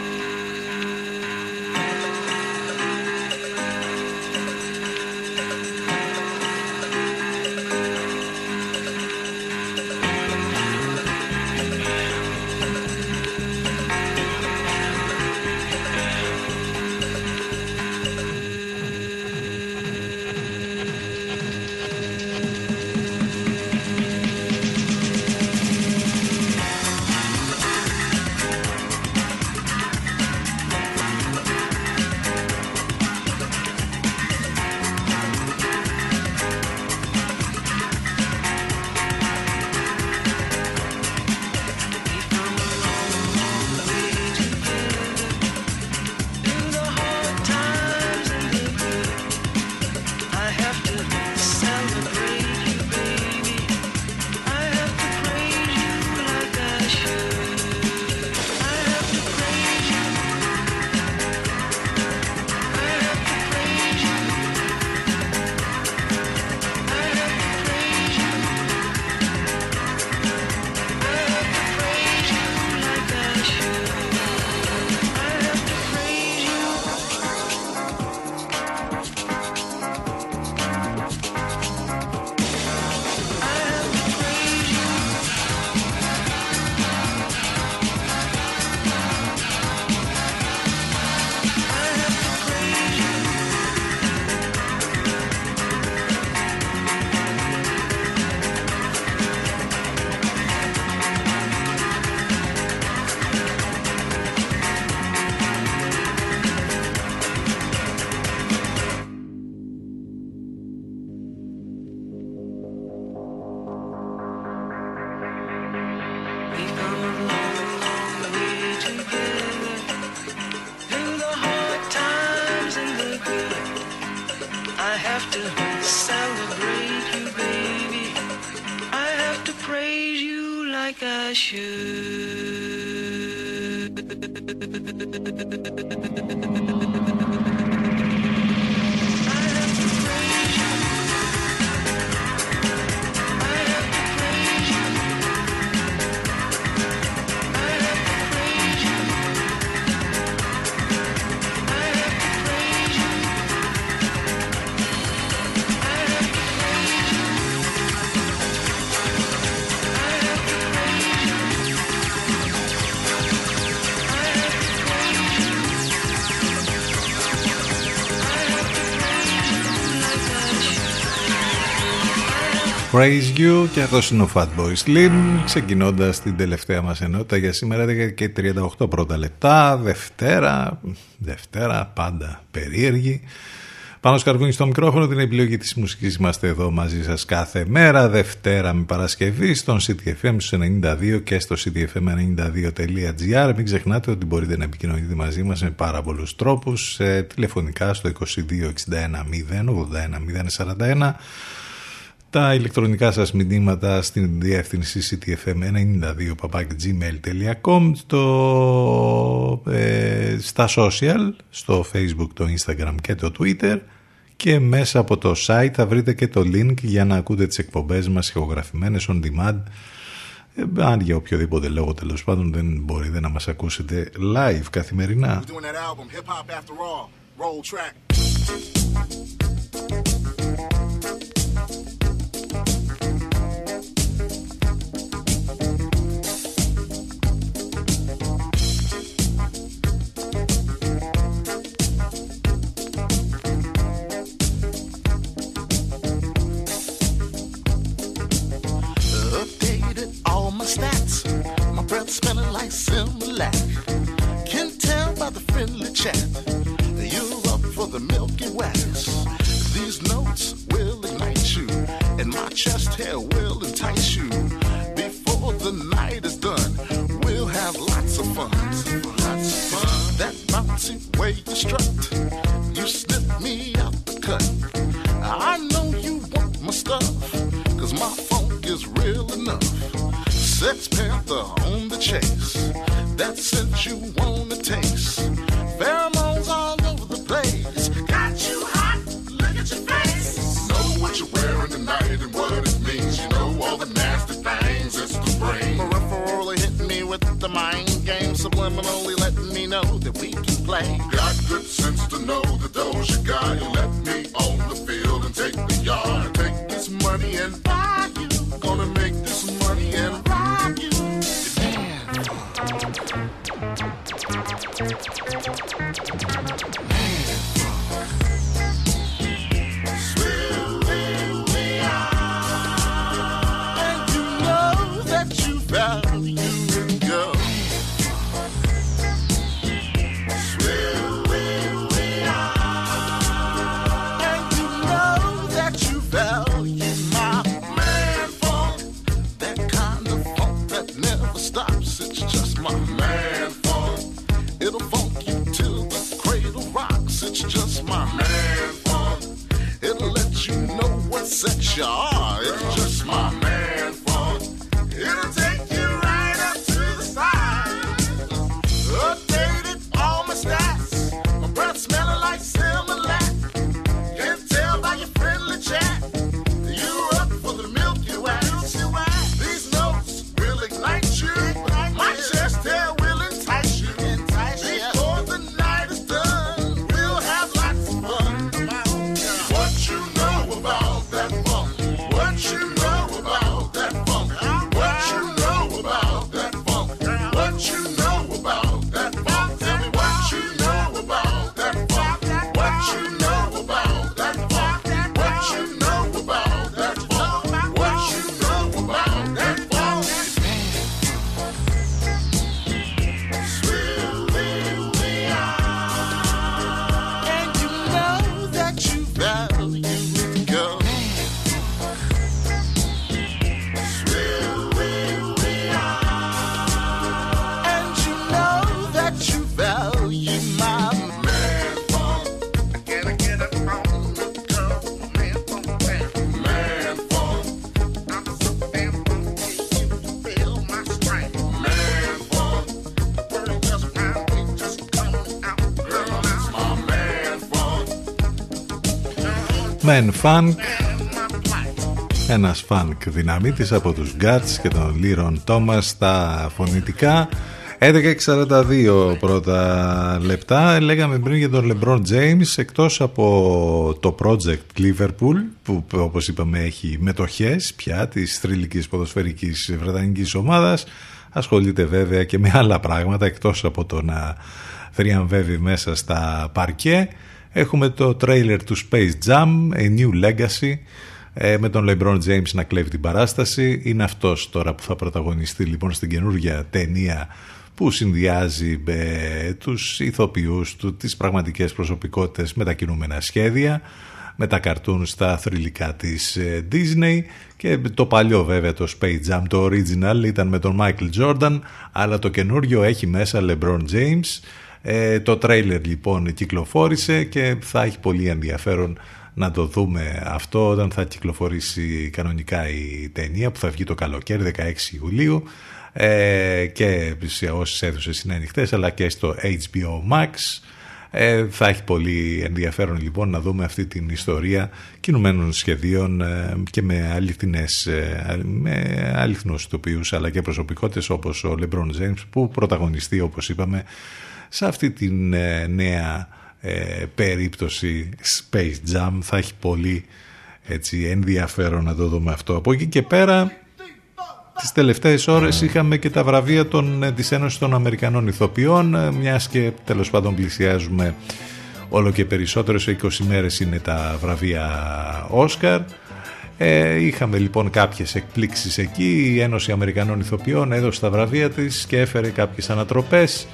Praise you, και αυτό είναι ο Fatboy Slim, ξεκινώντας την τελευταία μας ενότητα για σήμερα 10:38 πρώτα λεπτά, Δευτέρα, πάντα περίεργη. Πάνος Καρβούνης στο μικρόφωνο, την επιλογή της μουσικής, είμαστε εδώ μαζί σας κάθε μέρα, Δευτέρα με Παρασκευή, στον City FM στους 92 και στο cityfm92.gr. Μην ξεχνάτε ότι μπορείτε να επικοινωνείτε μαζί μας με πάρα πολλούς τρόπους, τηλεφωνικά στο 2261 081 041. Τα ηλεκτρονικά σας μηνύματα στην διεύθυνση ctfm92@gmail.com, στα social, στο Facebook, το Instagram και το Twitter, και μέσα από το site θα βρείτε και το link για να ακούτε τις εκπομπές μας ηχογραφημένες on demand, αν για οποιοδήποτε λόγο τέλος πάντων δεν μπορείτε να μας ακούσετε live καθημερινά. Stats, my breath smelling like Similac. Can tell by the friendly chat that you're up for the milky wax. These notes will ignite you, and my chest hair will entice you. Before the night is done, we'll have lots of fun. Lots of fun. That bouncy way you strut, you snipped me out the cut. I know you want my stuff, 'cause my funk is real enough. Sex Panther on the chase. that scent you want to taste. Pheromones all over the place. Got you hot, look at your face. Know what you're wearing tonight and what it means. You know all the nasty things it's to bring. Peripherally hitting me with the mind game. Subliminally letting me know that we can play. Got good sense to know that those you got. You let me on the field and take the yard. Take this money and buy you. Gonna make this money and rob you. Sex you are, it's just my man funk. It'll take you right up to the side. Updated all my stats. My breath smelling like Similac. Can't tell by your friendly chat. You're up for the Milky Way. These notes will ignite you. My chest hair will entice you. Before the night is done, we'll have lots of fun. What you know about what you know about that funk? What you know about that funk? What you know about that funk? Tell me what you know about that funk? What you know about that funk? What you know about that funk? What you know about that funk? Sweet are, and you know that you value. Man Funk, ένας funk δυναμίτης από τους Guts και τον Λίρον Τόμας στα φωνητικά. 11:42 πρώτα λεπτά. Λέγαμε πριν για τον LeBron James, εκτός από το project Liverpool που όπως είπαμε έχει μετοχές πια της θρυλικής ποδοσφαιρικής βρετανικής ομάδας, ασχολείται βέβαια και με άλλα πράγματα εκτός από το να θριαμβεύει μέσα στα παρκέ. Έχουμε το τρέιλερ του Space Jam, A New Legacy, με τον LeBron James να κλέβει την παράσταση. Είναι αυτός τώρα που θα πρωταγωνιστεί λοιπόν στην καινούργια ταινία που συνδυάζει τους ηθοποιούς του, τις πραγματικές προσωπικότητες με τα κινούμενα σχέδια, με τα καρτούν στα θρυλικά της Disney. Και το παλιό βέβαια το Space Jam, το original ήταν με τον Michael Jordan, αλλά το καινούργιο έχει μέσα LeBron James. Το τρέιλερ λοιπόν κυκλοφόρησε και θα έχει πολύ ενδιαφέρον να το δούμε αυτό όταν θα κυκλοφορήσει κανονικά η ταινία που θα βγει το καλοκαίρι 16 Ιουλίου και σε όσες αίθουσες είναι ανοιχτές αλλά και στο HBO Max. Θα έχει πολύ ενδιαφέρον λοιπόν να δούμε αυτή την ιστορία κινουμένων σχεδίων και με αληθινούς τοπίους αλλά και προσωπικότητες όπως ο LeBron James που πρωταγωνιστεί όπως είπαμε σε αυτή την νέα περίπτωση Space Jam. Θα έχει πολύ έτσι ενδιαφέρον να το δούμε αυτό. Από εκεί και πέρα τις τελευταίες ώρες είχαμε και τα βραβεία της Ένωσης των Αμερικανών Ηθοποιών, μιας και τέλος πάντων πλησιάζουμε όλο και περισσότερο, σε 20 μέρες είναι τα βραβεία Όσκαρ. Είχαμε λοιπόν κάποιες εκπλήξεις εκεί. Η Ένωση Αμερικανών Ηθοποιών έδωσε τα βραβεία της και έφερε κάποιες ανατροπές.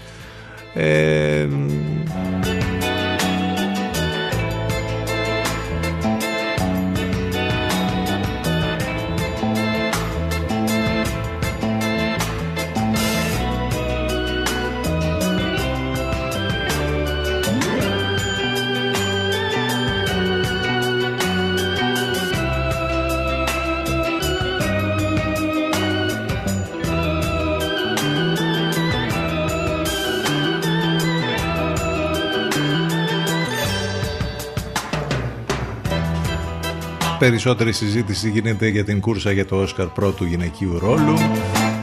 Περισσότερη συζήτηση γίνεται για την κούρσα για το Όσκαρ πρώτου γυναικείου ρόλου.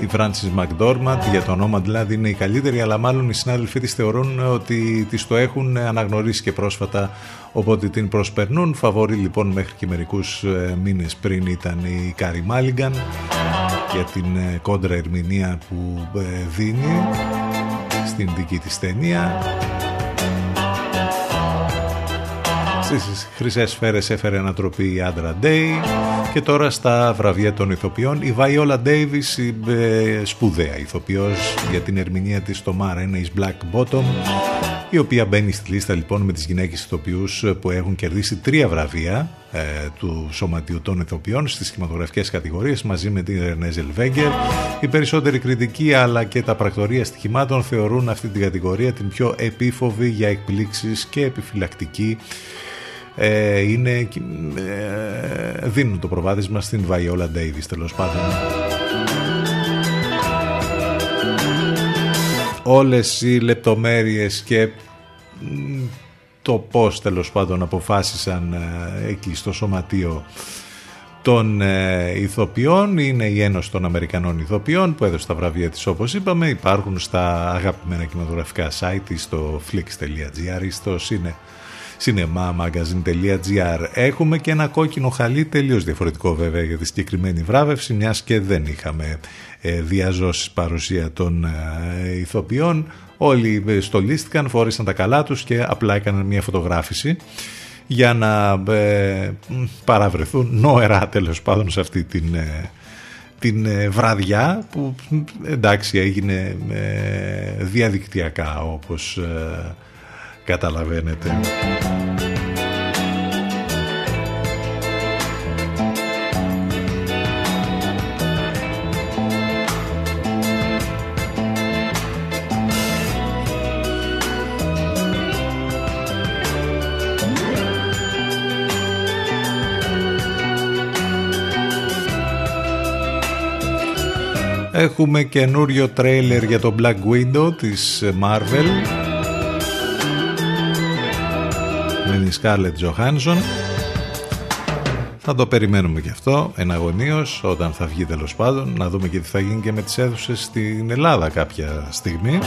Η Φράνσις Μακντόρμαντ, για το όνομα δηλαδή, είναι η καλύτερη, αλλά μάλλον οι συνάδελφοί της θεωρούν ότι της το έχουν αναγνωρίσει και πρόσφατα, οπότε την προσπερνούν. Φαβορή λοιπόν μέχρι και μερικούς μήνες πριν ήταν η Κάρι Μάλιγκαν για την κόντρα ερμηνεία που δίνει στην δική της ταινία. Στις χρυσές σφαίρες έφερε ανατροπή η Άντρα Ντέι. Και τώρα στα βραβεία των ηθοποιών, η Βαϊόλα Ντέιβις, η σπουδαία ηθοποιός για την ερμηνεία της στο Mara Black Bottom, η οποία μπαίνει στη λίστα λοιπόν με τις γυναίκες ηθοποιούς που έχουν κερδίσει 3 βραβεία του Σωματείου των Ηθοποιών στις κινηματογραφικές κατηγορίες, μαζί με την Ρενέ Ζελβέγκερ. Οι περισσότεροι κριτικοί αλλά και τα πρακτορία στοιχημάτων θεωρούν αυτή την κατηγορία την πιο επίφοβη για εκπλήξεις και επιφυλακτική. Δίνουν το προβάδισμα στην Βαϊόλα Ντέιβις, τέλος πάντων. Όλες οι λεπτομέρειες και το πώς τέλος πάντων αποφάσισαν εκεί στο σωματείο των ηθοποιών, είναι η Ένωση των Αμερικανών Ηθοποιών που έδωσε τα βραβεία της, όπως είπαμε. Υπάρχουν στα αγαπημένα κινηματογραφικά site, στο flix.gr ή στο cinemamagazine.gr. Έχουμε και ένα κόκκινο χαλί, τελείως διαφορετικό βέβαια για τη συγκεκριμένη βράβευση, μιας και δεν είχαμε διαζώσει παρουσία των ηθοποιών. Όλοι στολίστηκαν, φόρησαν τα καλά τους και απλά έκαναν μια φωτογράφηση για να παραβρεθούν νοερά τέλος πάντων σε αυτή την βραδιά που, εντάξει, έγινε διαδικτυακά, όπως καταλαβαίνετε. Έχουμε καινούριο τρέιλερ για το Black Widow της Marvel, με την Σκάρλετ Τζοχάνσον. Θα το περιμένουμε και αυτό εναγωνίως όταν θα βγει, τέλος πάντων, να δούμε και τι θα γίνει και με τις αίθουσες στην Ελλάδα κάποια στιγμή.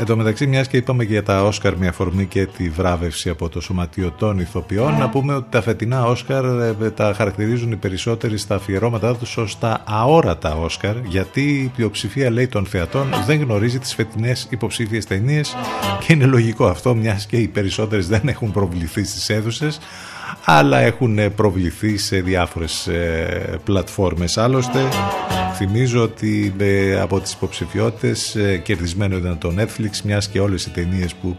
Εν τω μεταξύ, μιας και είπαμε και για τα Όσκαρ με αφορμή και τη βράβευση από το Σωματείο των Ηθοποιών, να πούμε ότι τα φετινά Όσκαρ τα χαρακτηρίζουν οι περισσότεροι στα αφιερώματά τους ως τα αόρατα Όσκαρ, γιατί η πλειοψηφία, λέει, των θεατών δεν γνωρίζει τις φετινές υποψήφιες ταινίες, και είναι λογικό αυτό, μιας και οι περισσότερες δεν έχουν προβληθεί στις αίθουσες, αλλά έχουν προβληθεί σε διάφορες πλατφόρμες. Άλλωστε, θυμίζω ότι από τις υποψηφιότητες κερδισμένο ήταν το Netflix, μιας και όλες οι ταινίες που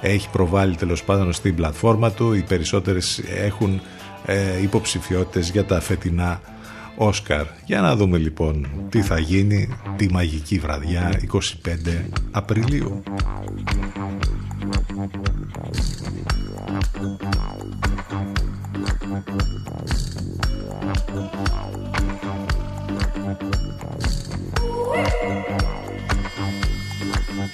έχει προβάλει τέλος πάντων στην πλατφόρμα του, οι περισσότερες έχουν υποψηφιότητες για τα φετινά Όσκαρ. Για να δούμε λοιπόν τι θα γίνει τη μαγική βραδιά 25 Απριλίου. Nobody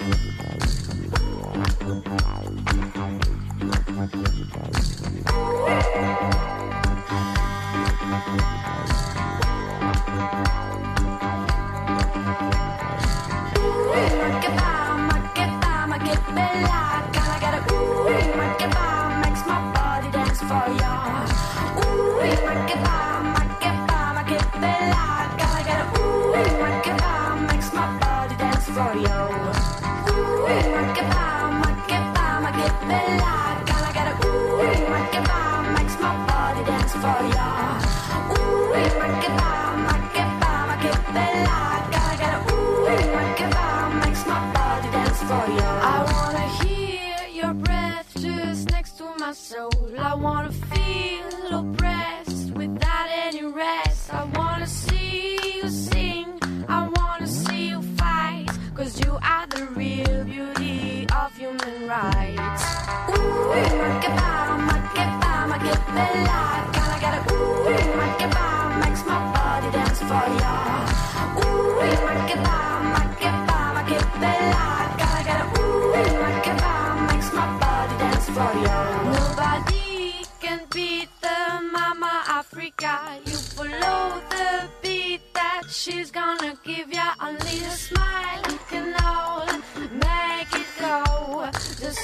can beat the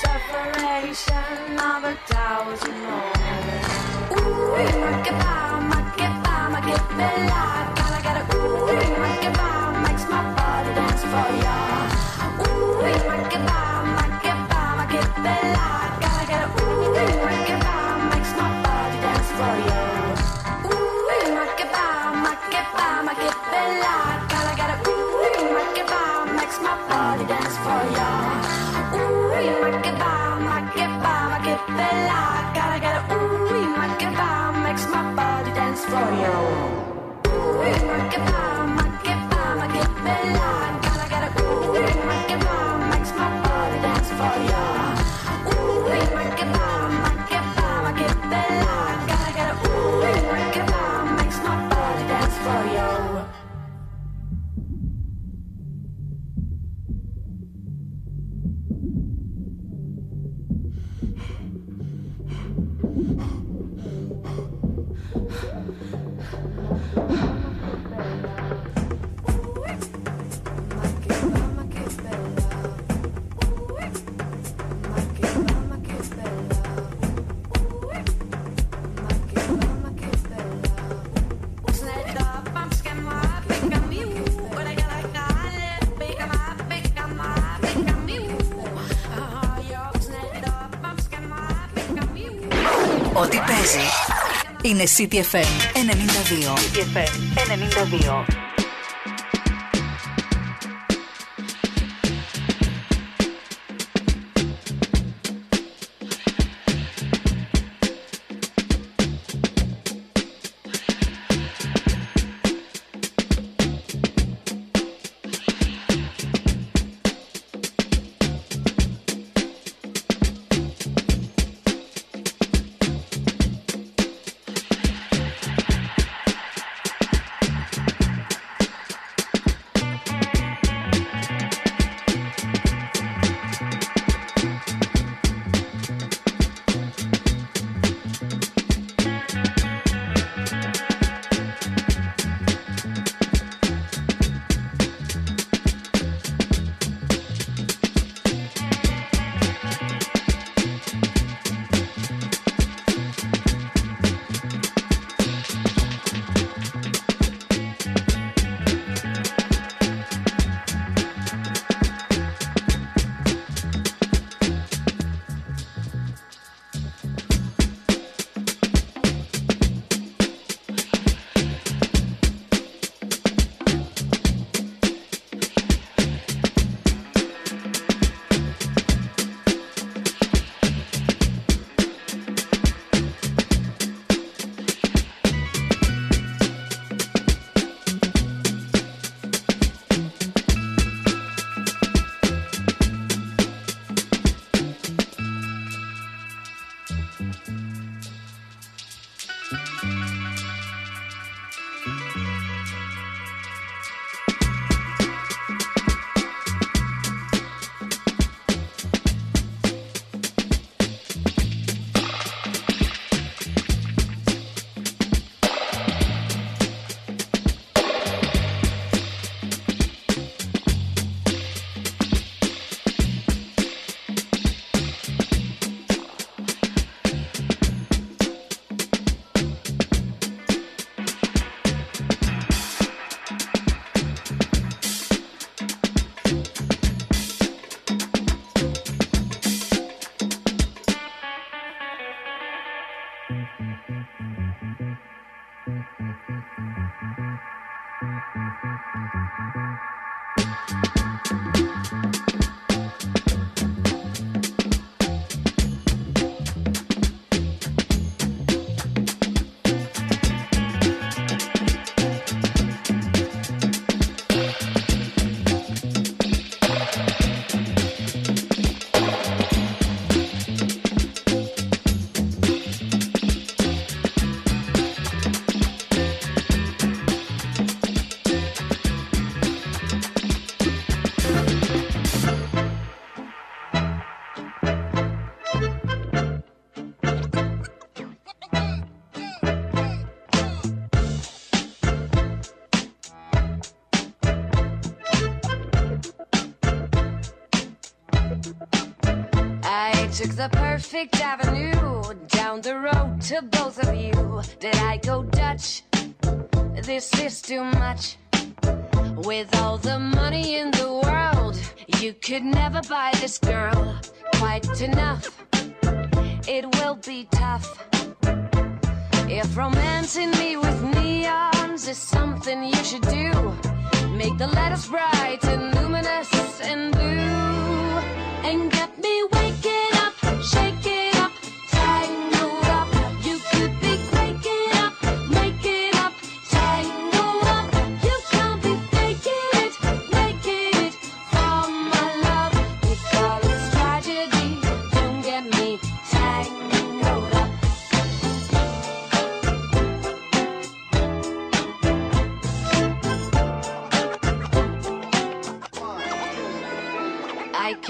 separation of a thousand holes. Ooh, make it give me life. Gotta get it. Ooh, make it vibe, makes my body dance for ya. Ooh, make it vibe, make it give me life. Gotta get it. Ooh, make it vibe, makes my body dance for ya. Ooh, make it vibe, make it give me life. Gotta get it. Ooh, make it vibe, makes my body dance for ya. Ooh, make it vibe, make it vibe, make it give me life. Gotta get it. Ooh, make it vibe, makes my body dance for ya. Ooh, make it vibe, make it vibe, make it give me life. Gotta get it. Ooh, make it vibe, makes my body dance for ya. Ooh, make it vibe, make it vibe, make it give me life. Gotta get it. Ooh, make it vibe, makes my body dance for ya. Ό,τι παίζει είναι City FM 92. City FM 92. took the perfect avenue down the road to both of you. Did I go Dutch? This is too much. With all the money in the world, you could never buy this girl quite enough. It will be tough. If romancing me with neons is something you should do, make the letters bright and luminous and blue, and get me waking up, shaking.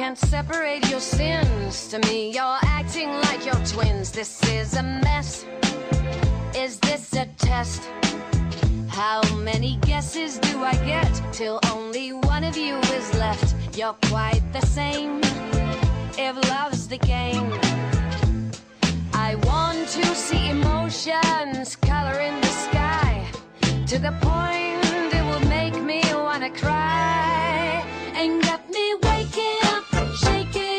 Can't separate your sins. To me, you're acting like you're twins. This is a mess. Is this a test? How many guesses do I get till only one of you is left? You're quite the same. If love's the game, I want to see emotions color in the sky, to the point it will make me wanna cry. And got me waking up, shaking.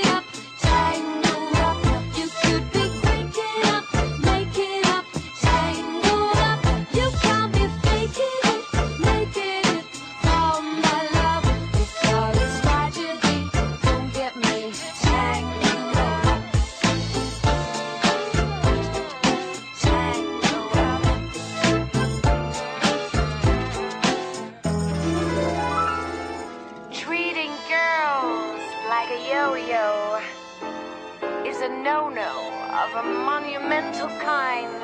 Of a monumental kind.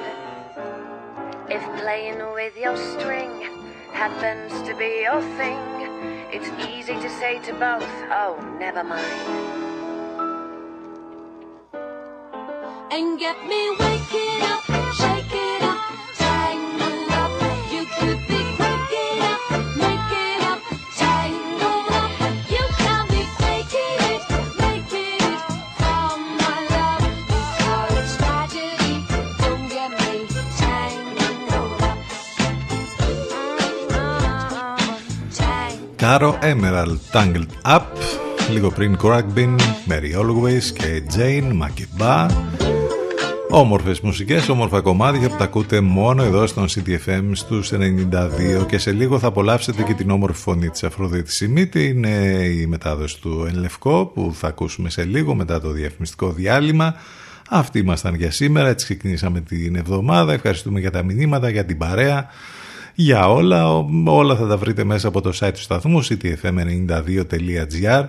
If playing with your string happens to be your thing, it's easy to say to both, oh, never mind. And get me waking up, shaking up, tangled up. You could be waking up, making up, tangled up. You can be taking it, making it from my love. Κάρο Emerald, Tangled Up. Λίγο πριν Coragbin, Mary Always και Jane Μακεμπά. Όμορφες μουσικές, όμορφα κομμάτια που τα ακούτε μόνο εδώ στον CDFM στους 92. Και σε λίγο θα απολαύσετε και την όμορφη φωνή της Αφροδίτης Σιμίτη. Είναι η μετάδοση του Ενλευκό που θα ακούσουμε σε λίγο μετά το διαφημιστικό διάλειμμα. Αυτοί ήμασταν για σήμερα, έτσι ξεκινήσαμε την εβδομάδα. Ευχαριστούμε για τα μηνύματα, για την παρέα, για όλα θα τα βρείτε μέσα από το site του σταθμού cityfm92.gr.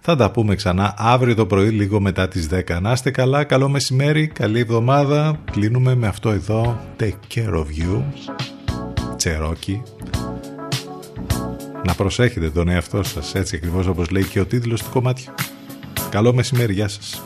Θα τα πούμε ξανά αύριο το πρωί λίγο μετά τις 10. Να είστε καλά, καλό μεσημέρι, καλή εβδομάδα. Κλείνουμε με αυτό εδώ, Take Care of You, Τσερόκι. Να προσέχετε τον εαυτό σας, έτσι ακριβώς όπως λέει και ο τίτλος του κομμάτιου. Καλό μεσημέρι, γεια σας.